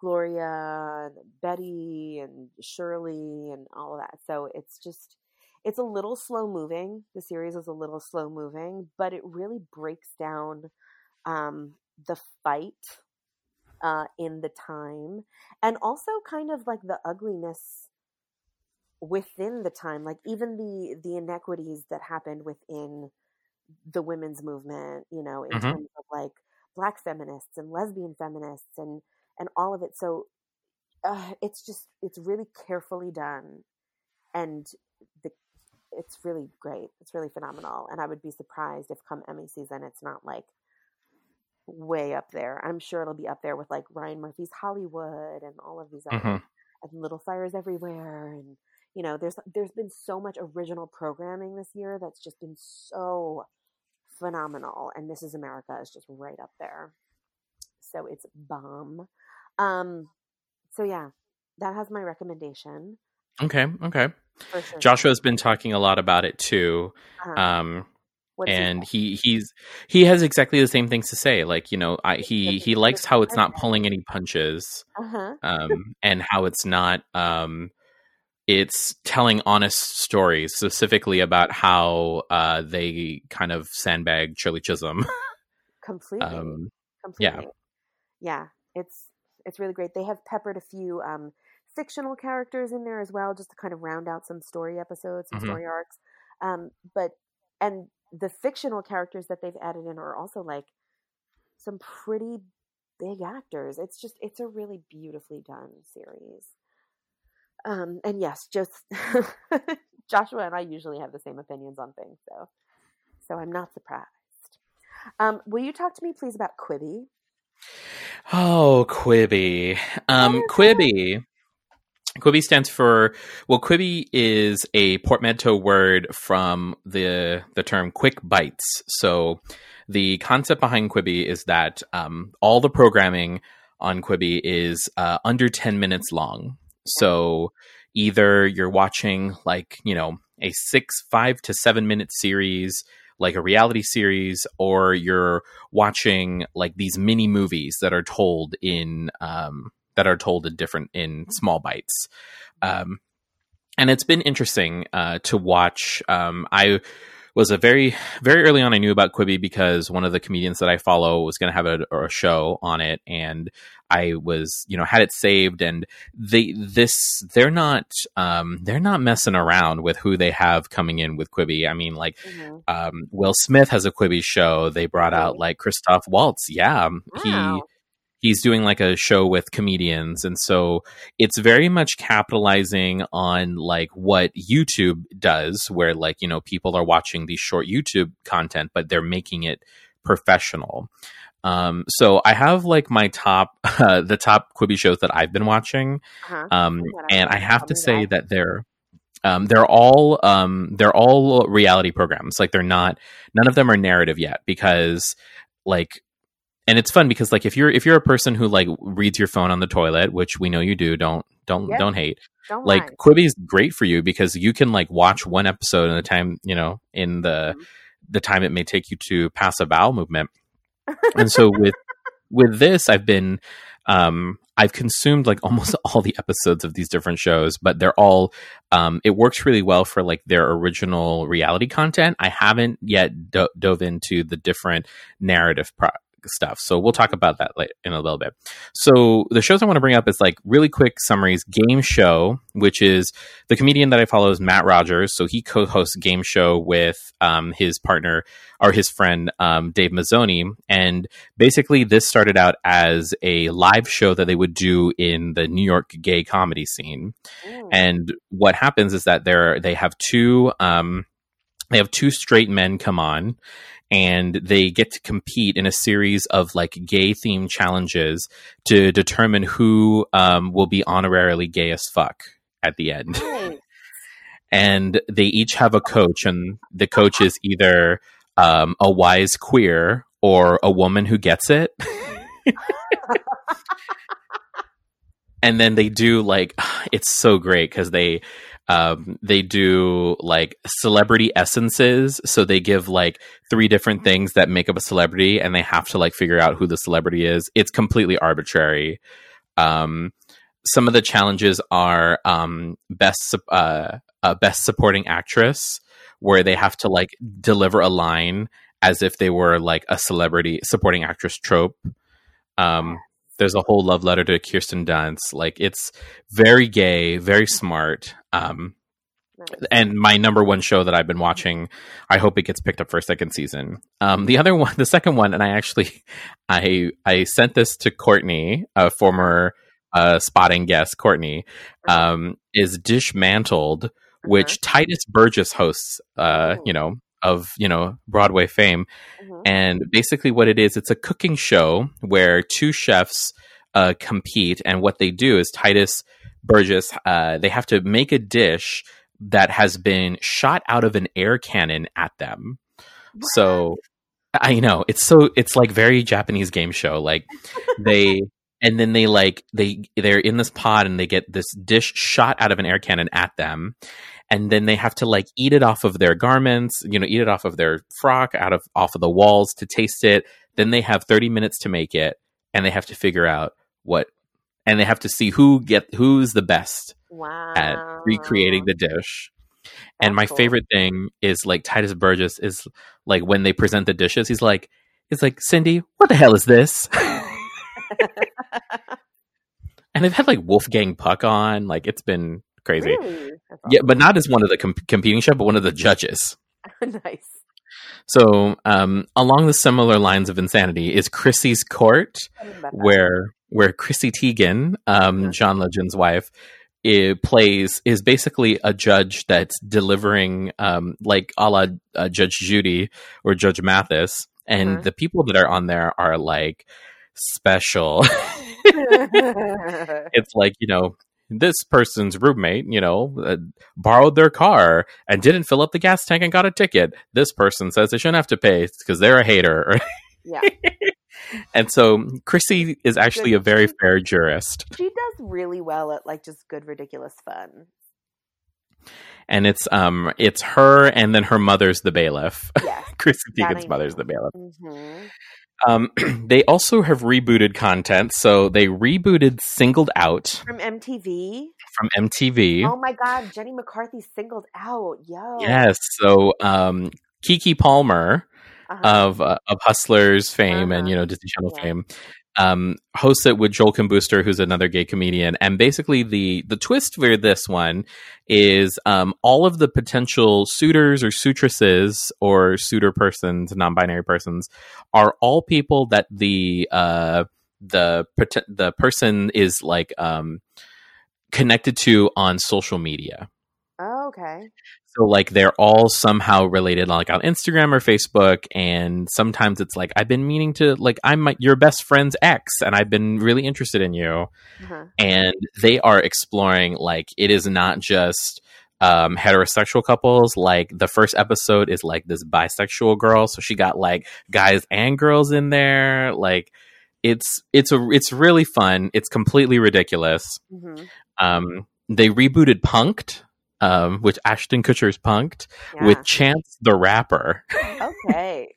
Gloria, Betty, and Shirley, and all of that. So it's just, it's a little slow moving. The series is a little slow moving, but it really breaks down um, the fight uh, in the time, and also kind of like the ugliness within the time, like even the the inequities that happened within the women's movement, you know, in mm-hmm. terms of like Black feminists and lesbian feminists and and all of it. So uh, it's just, it's really carefully done, and the, it's really great. It's really phenomenal. And I would be surprised if come Emmy season it's not like way up there. I'm sure it'll be up there with like Ryan Murphy's Hollywood and all of these mm-hmm. other, and Little Fires Everywhere, and you know, there's there's been so much original programming this year that's just been so phenomenal, and This Is America is just right up there. So it's bomb. Um, so yeah, that has my recommendation. Okay, okay. For sure. Joshua's been talking a lot about it too, uh-huh. um, What's and he, he he's he has exactly the same things to say. Like, you know, I, he he likes how it's not pulling any punches, uh-huh. um, and how it's not. Um, It's telling honest stories, specifically about how uh, they kind of sandbagged Shirley Chisholm. Completely. Um, Completely. Yeah. Yeah. It's it's really great. They have peppered a few um, fictional characters in there as well, just to kind of round out some story episodes, some mm-hmm. story arcs. Um, but and the fictional characters that they've added in are also like some pretty big actors. It's just, it's a really beautifully done series. Um, and yes, just Joshua and I usually have the same opinions on things, so so I'm not surprised. Um, will you talk to me, please, about Quibi? Oh, Quibi. Um, Quibi. Quibi stands for, well, Quibi is a portmanteau word from the the term quick bites. So the concept behind Quibi is that um, all the programming on Quibi is uh, under ten minutes long. So either you're watching like, you know, a six, five to seven minute series, like a reality series, or you're watching like these mini movies that are told in, um, that are told in different, in small bites. Um, and it's been interesting uh, to watch. Um, I was a very, very early on, I knew about Quibi because one of the comedians that I follow was going to have a, a show on it. And I was, you know, had it saved, and they, this, they're not, um, they're not messing around with who they have coming in with Quibi. I mean, like, mm-hmm. um, Will Smith has a Quibi show. They brought right. out like Christoph Waltz. Yeah. Wow. He, he's doing like a show with comedians. And so it's very much capitalizing on like what YouTube does, where like, you know, people are watching these short YouTube content, but they're making it professional. Um, so I have like my top, uh, the top Quibi shows that I've been watching. Uh-huh. Um, and I have to say that they're, um, they're all, um, they're all reality programs. Like they're not, none of them are narrative yet, because like, and it's fun because like if you're if you're a person who like reads your phone on the toilet, which we know you do, don't don't yep. don't hate. Don't like mind. Quibi's great for you because you can like watch one episode in the time, you know, in the mm-hmm. the time it may take you to pass a bowel movement. And so with with this, I've been um, I've consumed like almost all the episodes of these different shows, but they're all um, it works really well for like their original reality content. I haven't yet do- dove into the different narrative pro- stuff. So we'll talk about that later in a little bit. So the shows I want to bring up is like really quick summaries. Game Show, which is the comedian that I follow is Matt Rogers. So he co-hosts Game Show with um, his partner or his friend um, Dave Mazzoni. And basically this started out as a live show that they would do in the New York gay comedy scene. Ooh. And what happens is that there they have two um, they have two straight men come on, and they get to compete in a series of like gay themed challenges to determine who um, will be honorarily gay as fuck at the end. Nice. And they each have a coach, and the coach is either um, a wise queer or a woman who gets it. And then they do, like, it's so great because they um, they do, like, celebrity essences. So they give, like, three different things that make up a celebrity, and they have to, like, figure out who the celebrity is. It's completely arbitrary. Um, some of the challenges are um, best uh, uh, best supporting actress, where they have to, like, deliver a line as if they were, like, a celebrity supporting actress trope. Um, there's a whole love letter to Kirsten Dunst. Like, it's very gay, very smart. Um, nice. And my number one show that I've been watching, I hope it gets picked up for a second season. Um, the other one, the second one, and I actually, I, I sent this to Courtney, a former, uh, spotting guest, Courtney, um, is Dismantled, which uh-huh. Titus Burgess hosts, uh, oh. you know, of, you know, Broadway fame. Mm-hmm. And basically what it is, it's a cooking show where two chefs uh, compete. And what they do is Titus Burgess, uh, they have to make a dish that has been shot out of an air cannon at them. What? So I know it's so it's like very Japanese game show, like they and then they like they they're in this pod and they get this dish shot out of an air cannon at them. And then they have to, like, eat it off of their garments, you know, eat it off of their frock, out of off of the walls to taste it. Then they have thirty minutes to make it, and they have to figure out what, and they have to see who get who's the best wow. at recreating the dish. That's and my cool. favorite thing is, like, Titus Burgess is, like, when they present the dishes, he's like, it's like, Cindy, what the hell is this? And they've had, like, Wolfgang Puck on, like, it's been crazy. Really? Awesome. Yeah, but not as one of the comp- competing chefs, but one of the judges. Nice. So um, along the similar lines of insanity is Chrissy's Court, where where Chrissy Teigen, um, yeah. John Legend's wife, it plays is basically a judge that's delivering um, like a la uh, Judge Judy or Judge Mathis. And mm-hmm. the people that are on there are, like, special. It's like, you know, this person's roommate, you know, uh, borrowed their car and didn't fill up the gas tank and got a ticket. This person says they shouldn't have to pay because they're a hater. Yeah. And so Chrissy is actually good. a very she, fair jurist. She does really well at, like, just good, ridiculous fun. And it's um, it's her, and then her mother's the bailiff. Yeah. Chrissy Teigen's mother's the bailiff. Mm-hmm. Um, they also have rebooted content, so they rebooted Singled Out from M T V. From M T V. Oh my God, Jenny McCarthy Singled Out, yo. Yes, so um, Kiki Palmer uh-huh. of uh, of Hustlers fame uh-huh. and, you know, Disney Channel yeah. fame um, hosts it with Joel Kumbooster, who's another gay comedian. And basically, the the twist for this one is um, all of the potential suitors or suitresses or suitor persons, non-binary persons, are all people that the uh, the the person is, like, um, connected to on social media. Oh, okay. So, like, they're all somehow related, like, on Instagram or Facebook, and sometimes it's like, I've been meaning to, like, I'm my, your best friend's ex, and I've been really interested in you. Uh-huh. And they are exploring, like, it is not just um, heterosexual couples. Like, the first episode is, like, this bisexual girl, so she got, like, guys and girls in there. Like, it's it's a it's really fun. It's completely ridiculous. Mm-hmm. Um, they rebooted Punk'd. Um, which Ashton Kutcher's Punk'd yeah. with Chance the Rapper. Okay.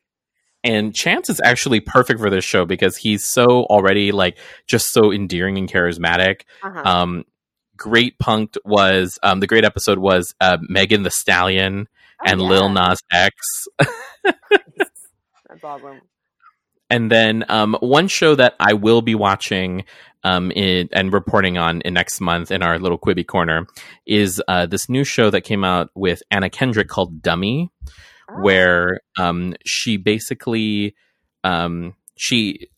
And Chance is actually perfect for this show because he's so already, like, just so endearing and charismatic. Uh-huh. Um, great Punk'd was, um, the great episode was uh, Megan Thee Stallion oh, and yeah. Lil Nas X. That's awesome. And then um, one show that I will be watching um, in, and reporting on in next month in our little Quibi corner is uh, this new show that came out with Anna Kendrick called Dummy, oh. where um, she basically um, she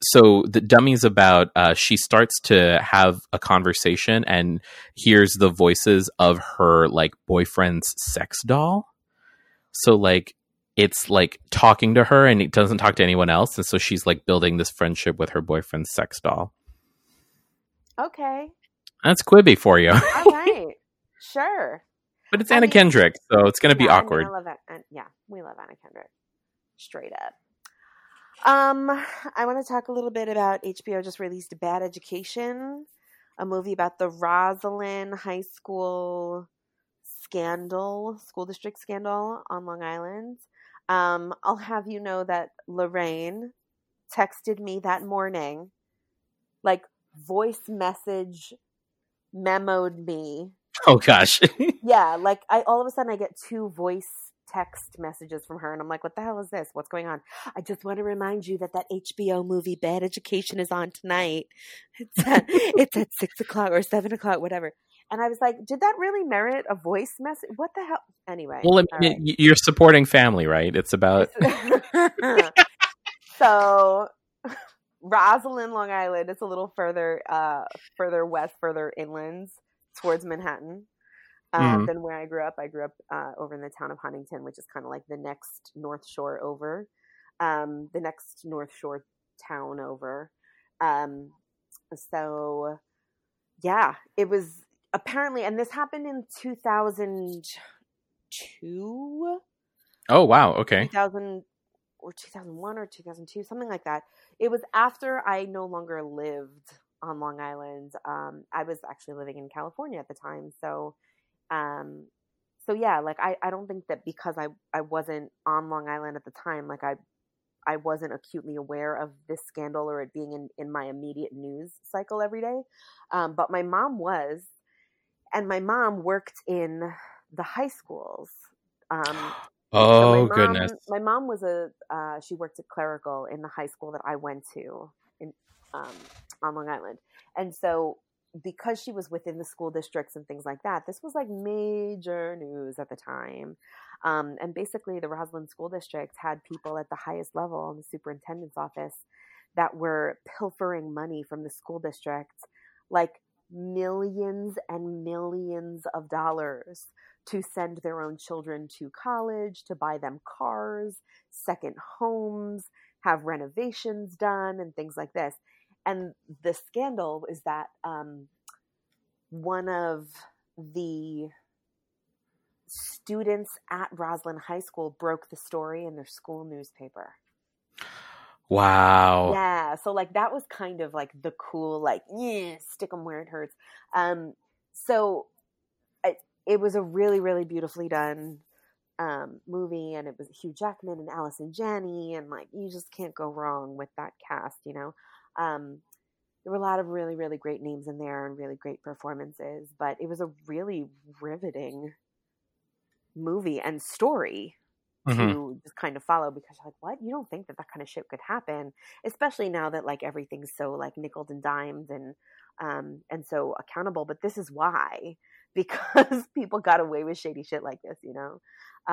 so the Dummy's about uh, she starts to have a conversation and hears the voices of her, like, boyfriend's sex doll. So, like, it's, like, talking to her, and it doesn't talk to anyone else. And so she's, like, building this friendship with her boyfriend's sex doll. Okay. That's Quibi for you. All right. Sure. But it's I Anna mean, Kendrick, so it's going to yeah, be awkward. I love Anna, yeah, we love Anna Kendrick. Straight up. Um, I want to talk a little bit about H B O just released Bad Education. a movie about the Roslyn High School scandal, school district scandal on Long Island. Um, I'll have you know that Lorraine texted me that morning, like voice message memoed me. Oh, gosh. Yeah, like I all of a sudden I get two voice text messages from her, and I'm like, what the hell is this? What's going on? I just want to remind you that that H B O movie Bad Education is on tonight. It's at, it's at six o'clock or seven o'clock, whatever. And I was like, did that really merit a voice message? What the hell? Anyway. Well, I mean, right. You're supporting family, right? It's about... So... Roslyn, Long Island. It's a little further, uh, further west, further inland towards Manhattan uh, mm-hmm. than where I grew up. I grew up uh, over in the town of Huntington, which is kind of like the next North Shore over, um, the next North Shore town over. Um, so, yeah, it was apparently, and this happened in two thousand two. Oh wow! Okay. two thousand or two thousand one or two thousand two, something like that. It was after I no longer lived on Long Island. Um, I was actually living in California at the time. So, um, so yeah, like I, I don't think that because I, I wasn't on Long Island at the time, like I, I wasn't acutely aware of this scandal or it being in, in my immediate news cycle every day. Um, but my mom was, and my mom worked in the high schools. Um, Oh, so my mom, goodness. My mom was a, uh, she worked at Clerical in the high school that I went to in, um, on Long Island. And so because she was within the school districts and things like that, this was like major news at the time. Um, and basically the Roslyn School District had people at the highest level in the superintendent's office that were pilfering money from the school district, like millions and millions of dollars to send their own children to college, to buy them cars, second homes, have renovations done, and things like this. And the scandal is that um, one of the students at Roslyn High School broke the story in their school newspaper. Wow. Yeah. So, like, that was kind of, like, the cool, like, yeah, stick 'em where it hurts. Um, so... It was a really, really beautifully done um, movie, and it was Hugh Jackman and Allison Janney, and like you just can't go wrong with that cast, you know. Um, there were a lot of really, really great names in there and really great performances, but it was a really riveting movie and story mm-hmm. to just kind of follow because you're like, what? You don't think that that kind of shit could happen, especially now that like everything's so like nickeled and dimed and um, and so accountable. But this is why. Because people got away with shady shit like this, you know?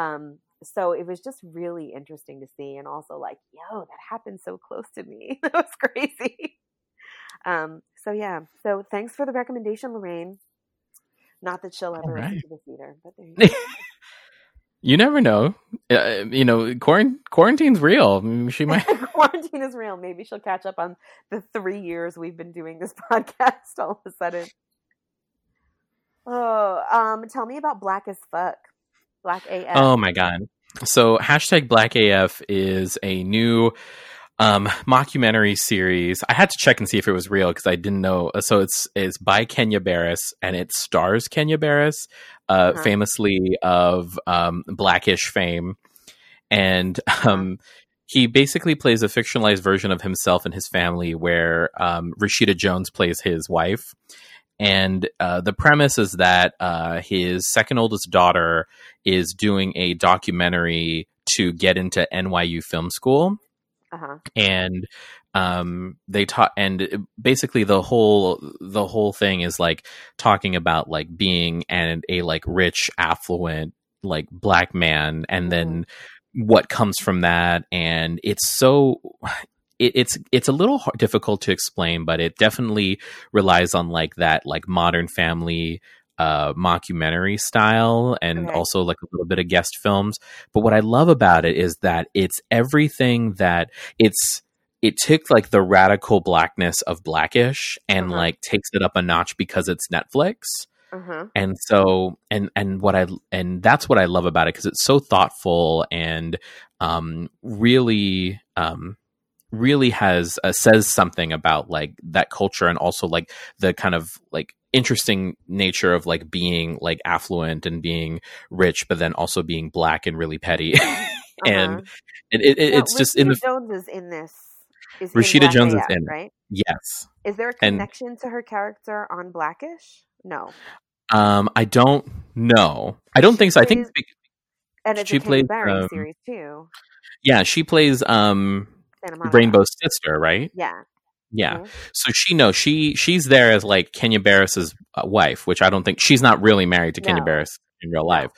Um, so it was just really interesting to see. And also like, yo, that happened so close to me. That was crazy. Um, so yeah. So thanks for the recommendation, Lorraine. Not that she'll ever listen to this either, but there you go. You never know. Uh, you know, quarant- quarantine's real. She might. Quarantine is real. Maybe she'll catch up on the three years we've been doing this podcast all of a sudden. Oh, um, tell me about Black as Fuck. Black A F. Oh my God. So hashtag Black A F is a new um, mockumentary series. I had to check and see if it was real because I didn't know. So it's it's by Kenya Barris and it stars Kenya Barris, uh, uh-huh. famously of um, Blackish fame. And um, uh-huh. he basically plays a fictionalized version of himself and his family where um, Rashida Jones plays his wife. And uh, the premise is that uh, his second oldest daughter is doing a documentary to get into N Y U film school. Uh-huh. And um, they ta- and basically the whole the whole thing is like talking about like being and a like rich, affluent, like Black man. And then mm-hmm. what comes from that. And it's so... It's it's a little hard, difficult to explain, but it definitely relies on like that like Modern Family uh, mockumentary style and okay. also like a little bit of guest films. But what I love about it is that it's everything that it's it took like the radical Blackness of Blackish and uh-huh. like takes it up a notch because it's Netflix. Uh-huh. And so and and what I and that's what I love about it because it's so thoughtful and um, really. Um, really has uh, says something about like that culture, and also like the kind of like interesting nature of like being like affluent and being rich, but then also being black and really petty. Uh-huh. And it, it, it, now, it's Rashida just in the Jones is in this. Is Rashida in Jones is in, right? Yes. Is there a connection and, to her character on Blackish? No. Um, I don't know. I don't she think so. Plays, I think and it's she a plays um, series too. Yeah, she plays um Rainbow's sister, right? Yeah. Yeah. Mm-hmm. So she knows she she's there as like Kenya Barris's wife, which I don't think she's not really married to Kenya no. Barris in real life.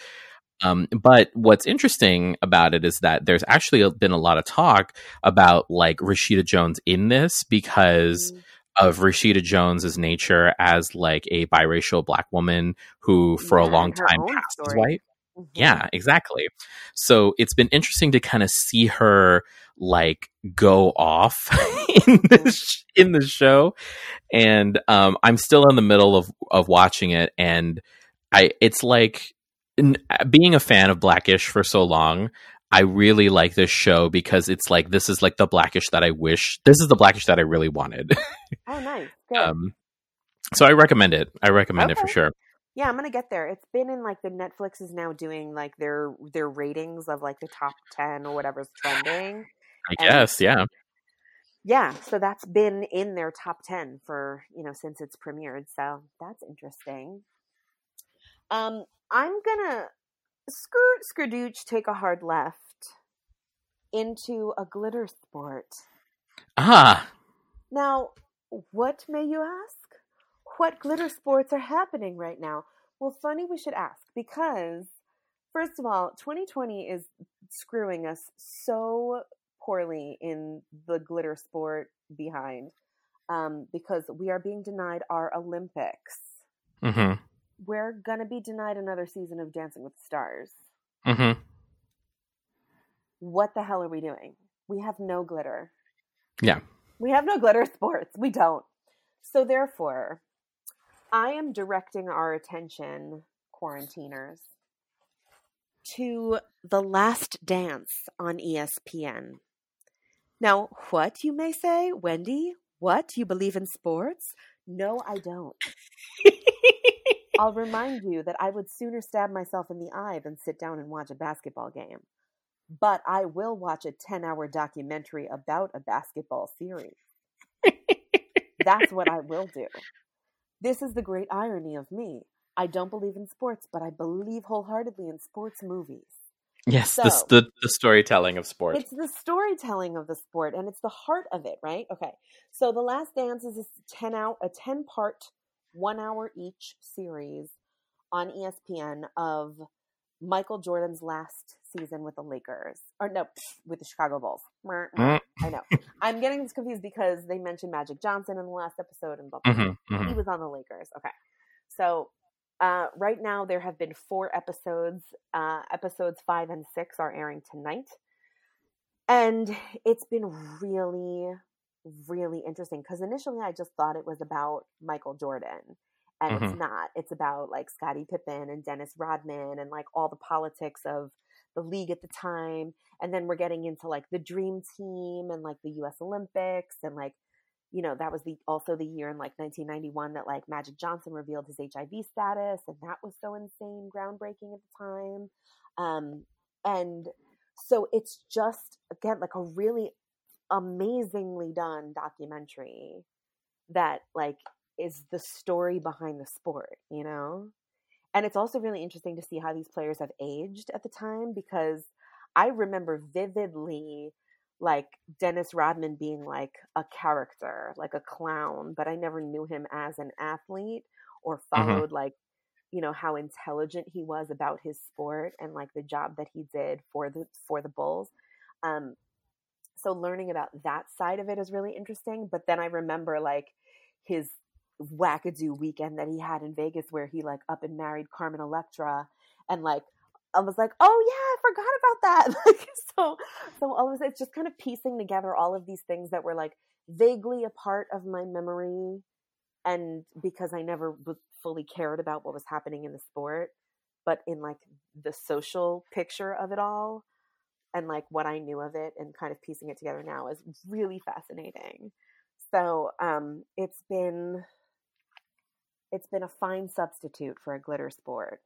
Um, but what's interesting about it is that there's actually been a lot of talk about like Rashida Jones in this because mm-hmm. of Rashida Jones's nature as like a biracial black woman who for yeah, a long time passed as white. Mm-hmm. Yeah, exactly. So it's been interesting to kind of see her like go off in this in the show. And um, I'm still in the middle of, of watching it. And I, it's like n- being a fan of Blackish for so long, I really like this show because it's like, this is like the Blackish that I wish. This is the Blackish that I really wanted. Oh, nice. Um, so I recommend it. I recommend okay. it for sure. Yeah, I'm going to get there. It's been in like the Netflix is now doing like their, their ratings of like the top ten or whatever's trending. I and guess. Yeah. Yeah. So that's been in their top ten for, you know, since it's premiered. So that's interesting. Um, I'm going to skirt, skadooch, take a hard left into a glitter sport. Ah. Now, what may you ask? What glitter sports are happening right now? Well, funny we should ask because, first of all, twenty twenty is screwing us so poorly in the glitter sport behind um, because we are being denied our Olympics. Mm-hmm. We're going to be denied another season of Dancing with the Stars. Mm-hmm. What the hell are we doing? We have no glitter. Yeah. We have no glitter sports. We don't. So therefore... I am directing our attention, quarantiners, to The Last Dance on E S P N. Now, what, you may say, Wendy? What, you believe in sports? No, I don't. I'll remind you that I would sooner stab myself in the eye than sit down and watch a basketball game. But I will watch a ten-hour documentary about a basketball series. That's what I will do. This is the great irony of me. I don't believe in sports, but I believe wholeheartedly in sports movies. Yes, so, the, the, the storytelling of sports. It's the storytelling of the sport, and it's the heart of it, right? Okay, so The Last Dance is a ten-out, a ten-part, one-hour each series on E S P N of Michael Jordan's last season with the Lakers, or no, with the Chicago Bulls. I know. I'm getting this confused because they mentioned Magic Johnson in the last episode and blah, blah, blah. Mm-hmm, mm-hmm. He was on the Lakers. Okay. So uh, right now there have been four episodes. Uh, episodes five and six are airing tonight. And it's been really, really interesting because initially I just thought it was about Michael Jordan. And mm-hmm. it's not. It's about like Scottie Pippen and Dennis Rodman and like all the politics of the league at the time. And then we're getting into like the Dream Team and like the U S Olympics. And like, you know, that was the also the year in like nineteen ninety-one that like Magic Johnson revealed his H I V status. And that was so insane, groundbreaking at the time. Um, and so it's just, again, like a really amazingly done documentary that like is the story behind the sport, you know? And it's also really interesting to see how these players have aged at the time because I remember vividly like Dennis Rodman being like a character, like a clown, but I never knew him as an athlete or followed mm-hmm. like, you know, how intelligent he was about his sport and like the job that he did for the, for the Bulls. Um, so learning about that side of it is really interesting. But then I remember like his wackadoo weekend that he had in Vegas where he like up and married Carmen Electra and like I was like, oh yeah, I forgot about that. Like so so all of it's just kind of piecing together all of these things that were like vaguely a part of my memory and because I never fully cared about what was happening in the sport, but in like the social picture of it all, and like what I knew of it and kind of piecing it together now is really fascinating. So um, it's been, it's been a fine substitute for a glitter sport.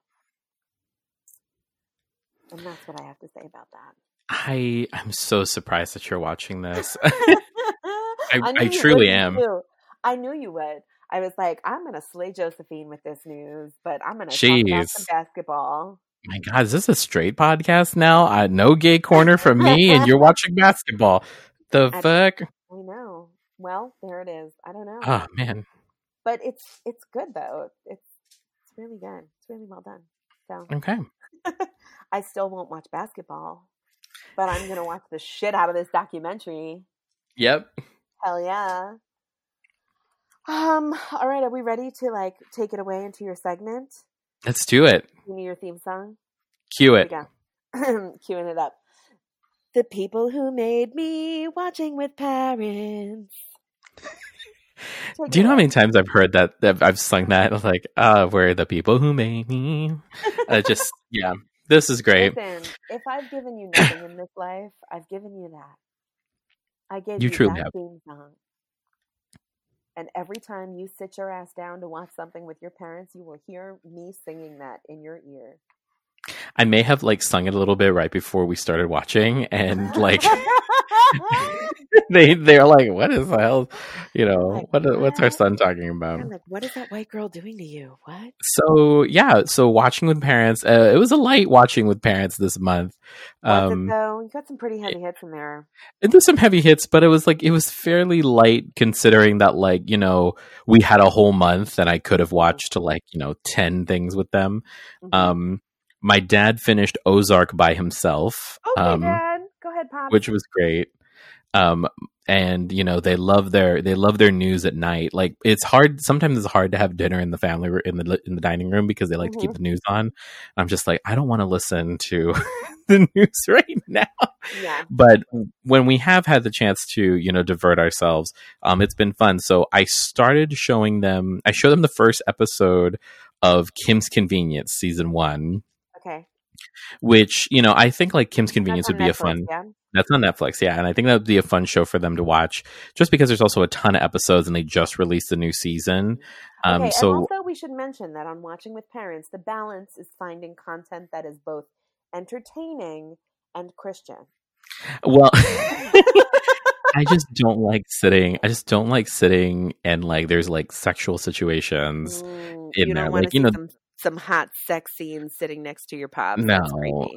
And that's what I have to say about that. I I'm so surprised that you're watching this. I, I, I truly am. Too. I knew you would. I was like, I'm going to slay Josephine with this news, but I'm going to talk about some basketball. My God, is this a straight podcast now? Uh, no gay corner from me, and you're watching basketball. The I, fuck? I know. Well, there it is. I don't know. Oh, man. But it's it's good, though. It's, it's really good. It's really well done. So okay. I still won't watch basketball, but I'm going to watch the shit out of this documentary. Yep. Hell yeah. Um, all right, are we ready to like take it away into your segment? Let's do it. You need your theme song? Cue it. There we go. Cueing it up. The people who made me watching with parents. Do you know how many times I've heard that, that I've sung that? I was like, uh, we're the people who made me. Uh, just, yeah, this is great. Listen, if I've given you nothing in this life, I've given you that. I gave you, you truly that have. Theme song. And every time you sit your ass down to watch something with your parents, you will hear me singing that in your ear. I may have like sung it a little bit right before we started watching, and like they they're like, "What is the hell? You know, what what's our son talking about?" I'm like, "What is that white girl doing to you? What?" So yeah, so watching with parents. Uh, it was a light watching with parents this month. Um, though? You got some pretty heavy hits in there. It, there's some heavy hits, but it was like it was fairly light considering that like, you know, we had a whole month and I could have watched mm-hmm. like, you know, ten things with them. Mm-hmm. Um, my dad finished Ozark by himself. Okay, um, Dad, go ahead, Pop. Which was great. Um, and you know, they love their they love their news at night. Like it's hard sometimes it's hard to have dinner in the family in the in the dining room because they like mm-hmm. to keep the news on. I'm just like, I don't want to listen to the news right now. Yeah. But when we have had the chance to, you know, divert ourselves, um, it's been fun. So I started showing them I showed them the first episode of Kim's Convenience season one. Okay. Which, you know, I think like Kim's Convenience would be Netflix, a fun yeah? That's on Netflix, yeah. And I think that would be a fun show for them to watch just because there's also a ton of episodes and they just released the new season. Um, okay, so and also we should mention that on Watching with Parents, the balance is finding content that is both entertaining and Christian. Well, I just don't like sitting. I just don't like sitting and like there's like sexual situations mm, in there. Like, you know, them- some hot sex scenes sitting next to your pops. No,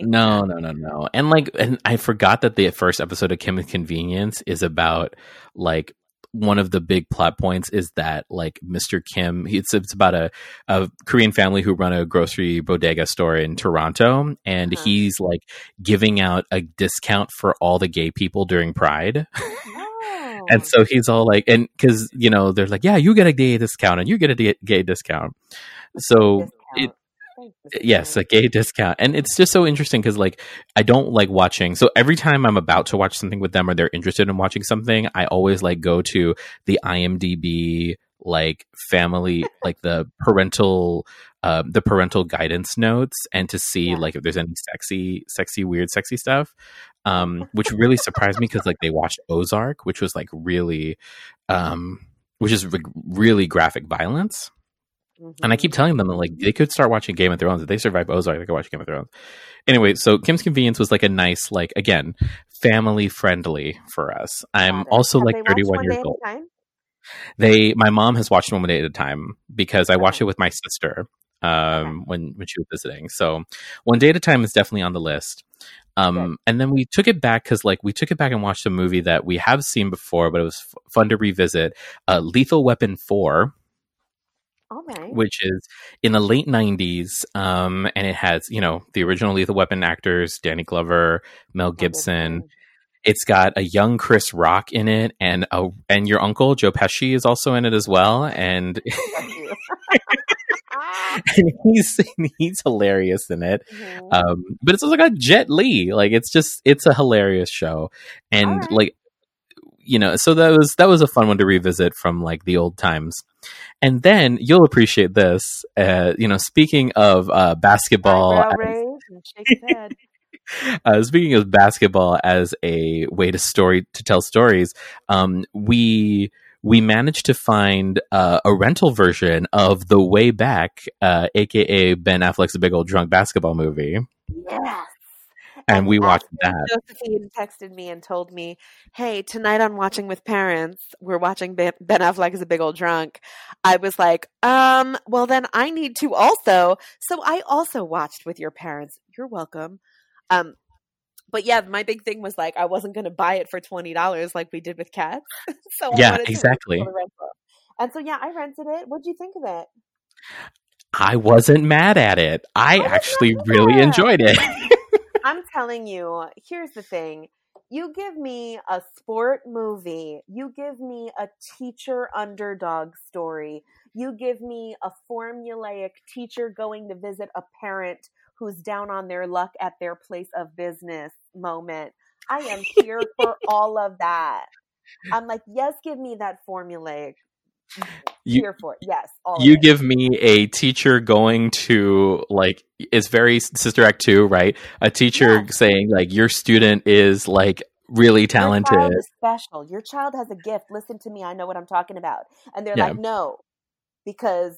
no, no, no, no. And like, and I forgot that the first episode of Kim's Convenience is about like one of the big plot points is that like Mister Kim, it's it's about a, a Korean family who run a grocery bodega store in Toronto, and uh-huh. he's like giving out a discount for all the gay people during Pride. Oh. And so he's all like, and because you know they're like, yeah, you get a gay discount and you get a gay discount, so. It, yes, a gay discount. And it's just so interesting because like I don't like watching, so every time I'm about to watch something with them or they're interested in watching something, I always like go to the I M D B like family like the parental uh, the parental guidance notes and to see yeah. like if there's any sexy sexy weird sexy stuff, um, which really surprised me because like they watched Ozark, which was like really um, which is like, really graphic violence. And I keep telling them that, like, they could start watching Game of Thrones. If they survive Ozark, they could watch Game of Thrones. Anyway, so Kim's Convenience was, like, a nice, like, again, family-friendly for us. I'm also, like, thirty-one years old. They, my mom has watched One Day at a Time because I watched it with my sister um, when, when she was visiting. So One Day at a Time is definitely on the list. Um, okay. And then we took it back because, like, we took it back and watched a movie that we have seen before, but it was f- fun to revisit, uh, Lethal Weapon four. Okay. Which is in the late nineties, um, and it has, you know, the original Lethal Weapon actors, Danny Glover, Mel Gibson. It's got a young Chris Rock in it, and a, and your uncle, Joe Pesci, is also in it as well. And, and he's he's hilarious in it. Mm-hmm. Um, but it's also got Jet Li. Like, it's just, it's a hilarious show. And, right. like, you know, so that was that was a fun one to revisit from, like, the old times. And then you'll appreciate this. Uh, you know, speaking of uh, basketball, as... Uh, speaking of basketball as a way to story to tell stories, um, we we managed to find uh, a rental version of The Way Back, uh, aka Ben Affleck's big old drunk basketball movie. Yes. And, and we watched that. Josephine texted me and told me, hey, tonight on Watching with Parents, we're watching Ben Affleck as a big old drunk. I was like, um, well, then I need to also. So I also watched with your parents. You're welcome. Um, but yeah, my big thing was like, I wasn't going to buy it for twenty dollars like we did with Cats. so I Yeah, exactly. To rent it. And so, yeah, I rented it. What'd you think of it? I wasn't mad at it. I, I actually really that. enjoyed it. I'm telling you, here's the thing. You give me a sport movie. You give me a teacher underdog story. You give me a formulaic teacher going to visit a parent who's down on their luck at their place of business moment. I am here for all of that. I'm like, yes, give me that formulaic. You, here for it. Yes, all you give me a teacher going to, like, it's very Sister Act two, right? A teacher yeah. saying like, your student is like really talented. Your child is special. Your child has a gift. Listen to me. I know what I'm talking about. And they're yeah. like, no, because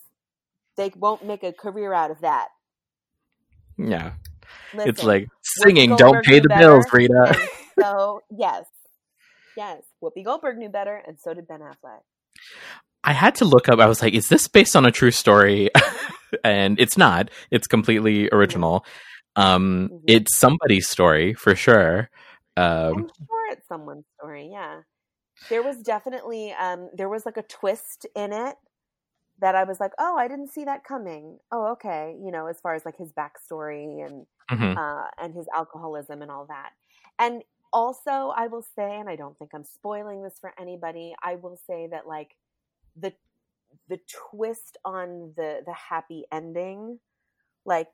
they won't make a career out of that. Yeah. Listen, it's like singing. Don't pay the better, bills, Rita. So yes, yes. Whoopi Goldberg knew better. And so did Ben Affleck. I had to look up, I was like, is this based on a true story? And it's not. It's completely original. Um, mm-hmm. It's somebody's story, for sure. Um, I'm sure it's someone's story, yeah. There was definitely, um, there was like a twist in it that I was like, oh, I didn't see that coming. Oh, okay. You know, as far as like his backstory and mm-hmm. uh, and his alcoholism and all that. And also, I will say, and I don't think I'm spoiling this for anybody, I will say that like, the the twist on the the happy ending, like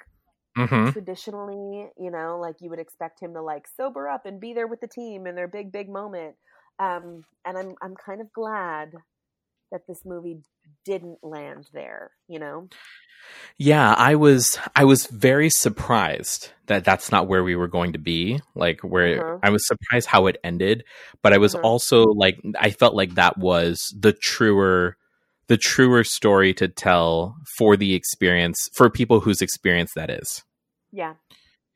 mm-hmm. traditionally, you know, like you would expect him to like sober up and be there with the team in their big big moment, um and I'm I'm kind of glad that this movie didn't land there, you know. Yeah, I was I was very surprised that that's not where we were going to be, like where uh-huh. I was surprised how it ended, but I was uh-huh. also like, I felt like that was the truer the truer story to tell for the experience, for people whose experience that is. Yeah.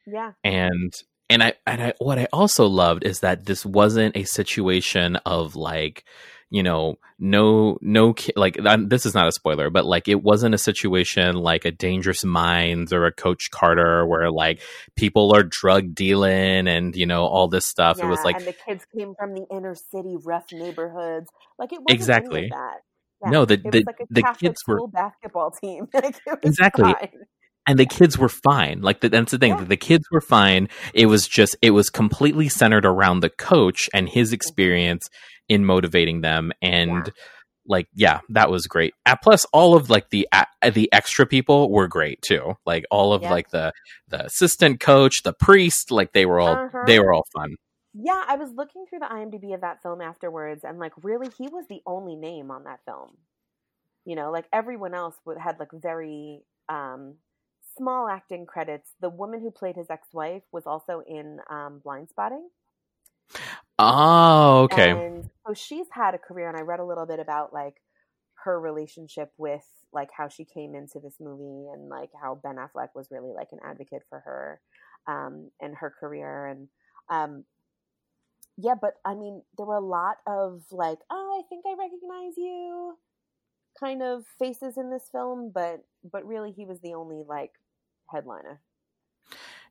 Yeah. And and I and I what I also loved is that this wasn't a situation of like, you know, no, no, like, this is not a spoiler, but like, it wasn't a situation like a Dangerous Minds or a Coach Carter where like people are drug dealing and, you know, all this stuff. Yeah, it was like, and the kids came from the inner city, rough neighborhoods. Like, it wasn't exactly any of that. Yeah. No, the, it the, was like a Catholic the kids were basketball team. Like, it was exactly. Fine. And the kids were fine. Like, the, that's the thing. Yeah. The kids were fine. It was just, it was completely centered around the coach and his experience mm-hmm. in motivating them. And yeah. like, yeah, that was great. Uh, plus, all of like the uh, the extra people were great too. Like all of yeah. like the the assistant coach, the priest. Like they were all uh-huh. they were all fun. Yeah, I was looking through the I M D B of that film afterwards, and like really, he was the only name on that film. You know, like everyone else had like very. Um, small acting credits. The woman who played his ex-wife was also in um, Blindspotting. Oh, okay. And so she's had a career, and I read a little bit about like her relationship with like how she came into this movie and like how Ben Affleck was really like an advocate for her um, and her career. And um, yeah, but I mean, there were a lot of like, oh, I think I recognize you kind of faces in this film, but but really he was the only like headliner.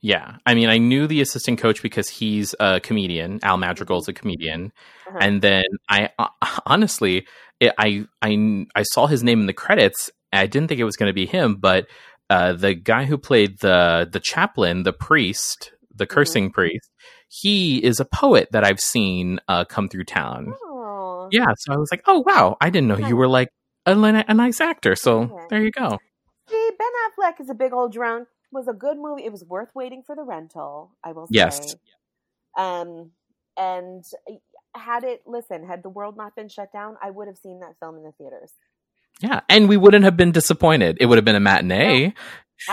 Yeah. I mean, I knew the assistant coach because he's a comedian. Al Madrigal's a comedian. Uh-huh. And then I uh, honestly, it, I, I, I saw his name in the credits. I didn't think it was going to be him, but uh, the guy who played the, the chaplain, the priest, the cursing mm-hmm. priest, he is a poet that I've seen uh, come through town. Oh. Yeah. So I was like, oh, wow. I didn't know yeah. you were like a, a nice actor. So okay. there you go. See, Ben Affleck is a big old drunk. Was a good movie. It was worth waiting for the rental, I will say. Yes. Um, and had it, listen, had the world not been shut down, I would have seen that film in the theaters. Yeah, and we wouldn't have been disappointed. It would have been a matinee. Yeah.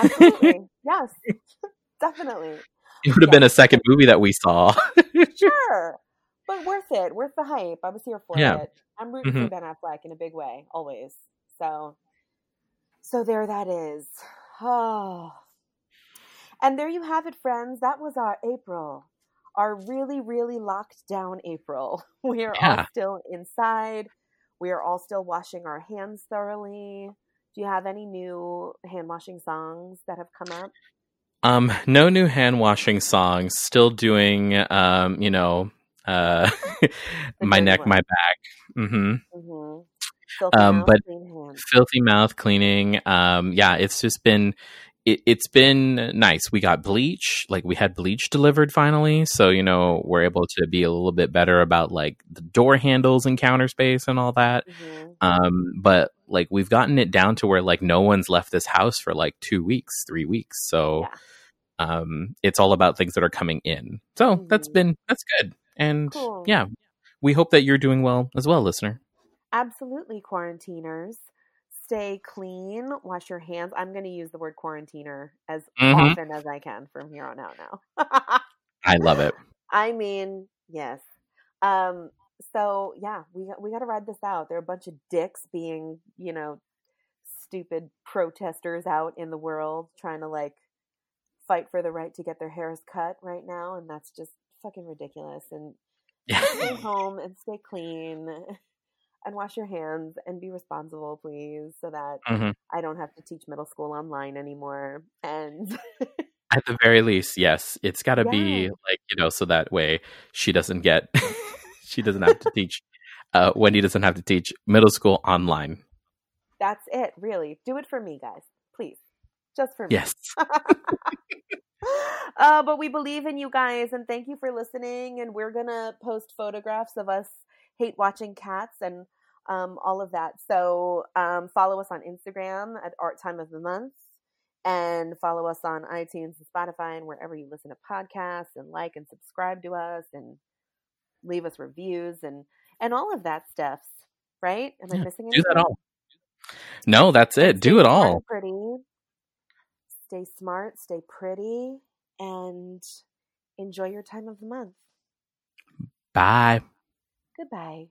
Absolutely. Yes, definitely. It would have yeah. been a second movie that we saw. Sure. But worth it. Worth the hype. I was here for yeah. it. I'm rooting mm-hmm. for Ben Affleck in a big way, always. So so there that is. Oh. And there you have it, friends. That was our April. Our really, really locked down April. We are yeah. all still inside. We are all still washing our hands thoroughly. Do you have any new hand washing songs that have come up? Um, no new hand washing songs. Still doing, um, you know, uh, my neck, one. my back. Mm-hmm. Mm-hmm. Filthy um, mouth, but clean filthy mouth cleaning. Um, yeah, it's just been. It, it's been nice. We got bleach, like we had bleach delivered finally. So, you know, we're able to be a little bit better about like the door handles and counter space and all that. Mm-hmm. Um, but like we've gotten it down to where like no one's left this house for like two weeks, three weeks. So yeah. um, it's all about things that are coming in. So mm-hmm. that's been, that's good. And cool. yeah, we hope that you're doing well as well, listener. Absolutely, quarantiners. Stay clean, wash your hands. I'm going to use the word quarantiner as mm-hmm. often as I can from here on out now. I love it. I mean, yes. Um, so, yeah, we, we got to ride this out. There are a bunch of dicks being, you know, stupid protesters out in the world trying to, like, fight for the right to get their hairs cut right now. And that's just fucking ridiculous. And stay home and stay clean. And wash your hands and be responsible, please, so that mm-hmm. I don't have to teach middle school online anymore. And at the very least, yes, it's got to yeah. be like, you know, so that way she doesn't get, she doesn't have to teach, uh, Wendy doesn't have to teach middle school online. That's it, really. Do it for me, guys, please. Just for me. Yes. uh, but we believe in you guys, and thank you for listening. And we're going to post photographs of us hate watching cats and um, all of that. So um, follow us on Instagram at Art Time of the Month, and follow us on iTunes and Spotify and wherever you listen to podcasts, and like and subscribe to us and leave us reviews and, and all of that stuff. Right? Am I yeah, missing anything? Do that all. No, that's it. Stay do it all. Pretty. Stay smart, stay pretty, and enjoy your time of the month. Bye. Goodbye.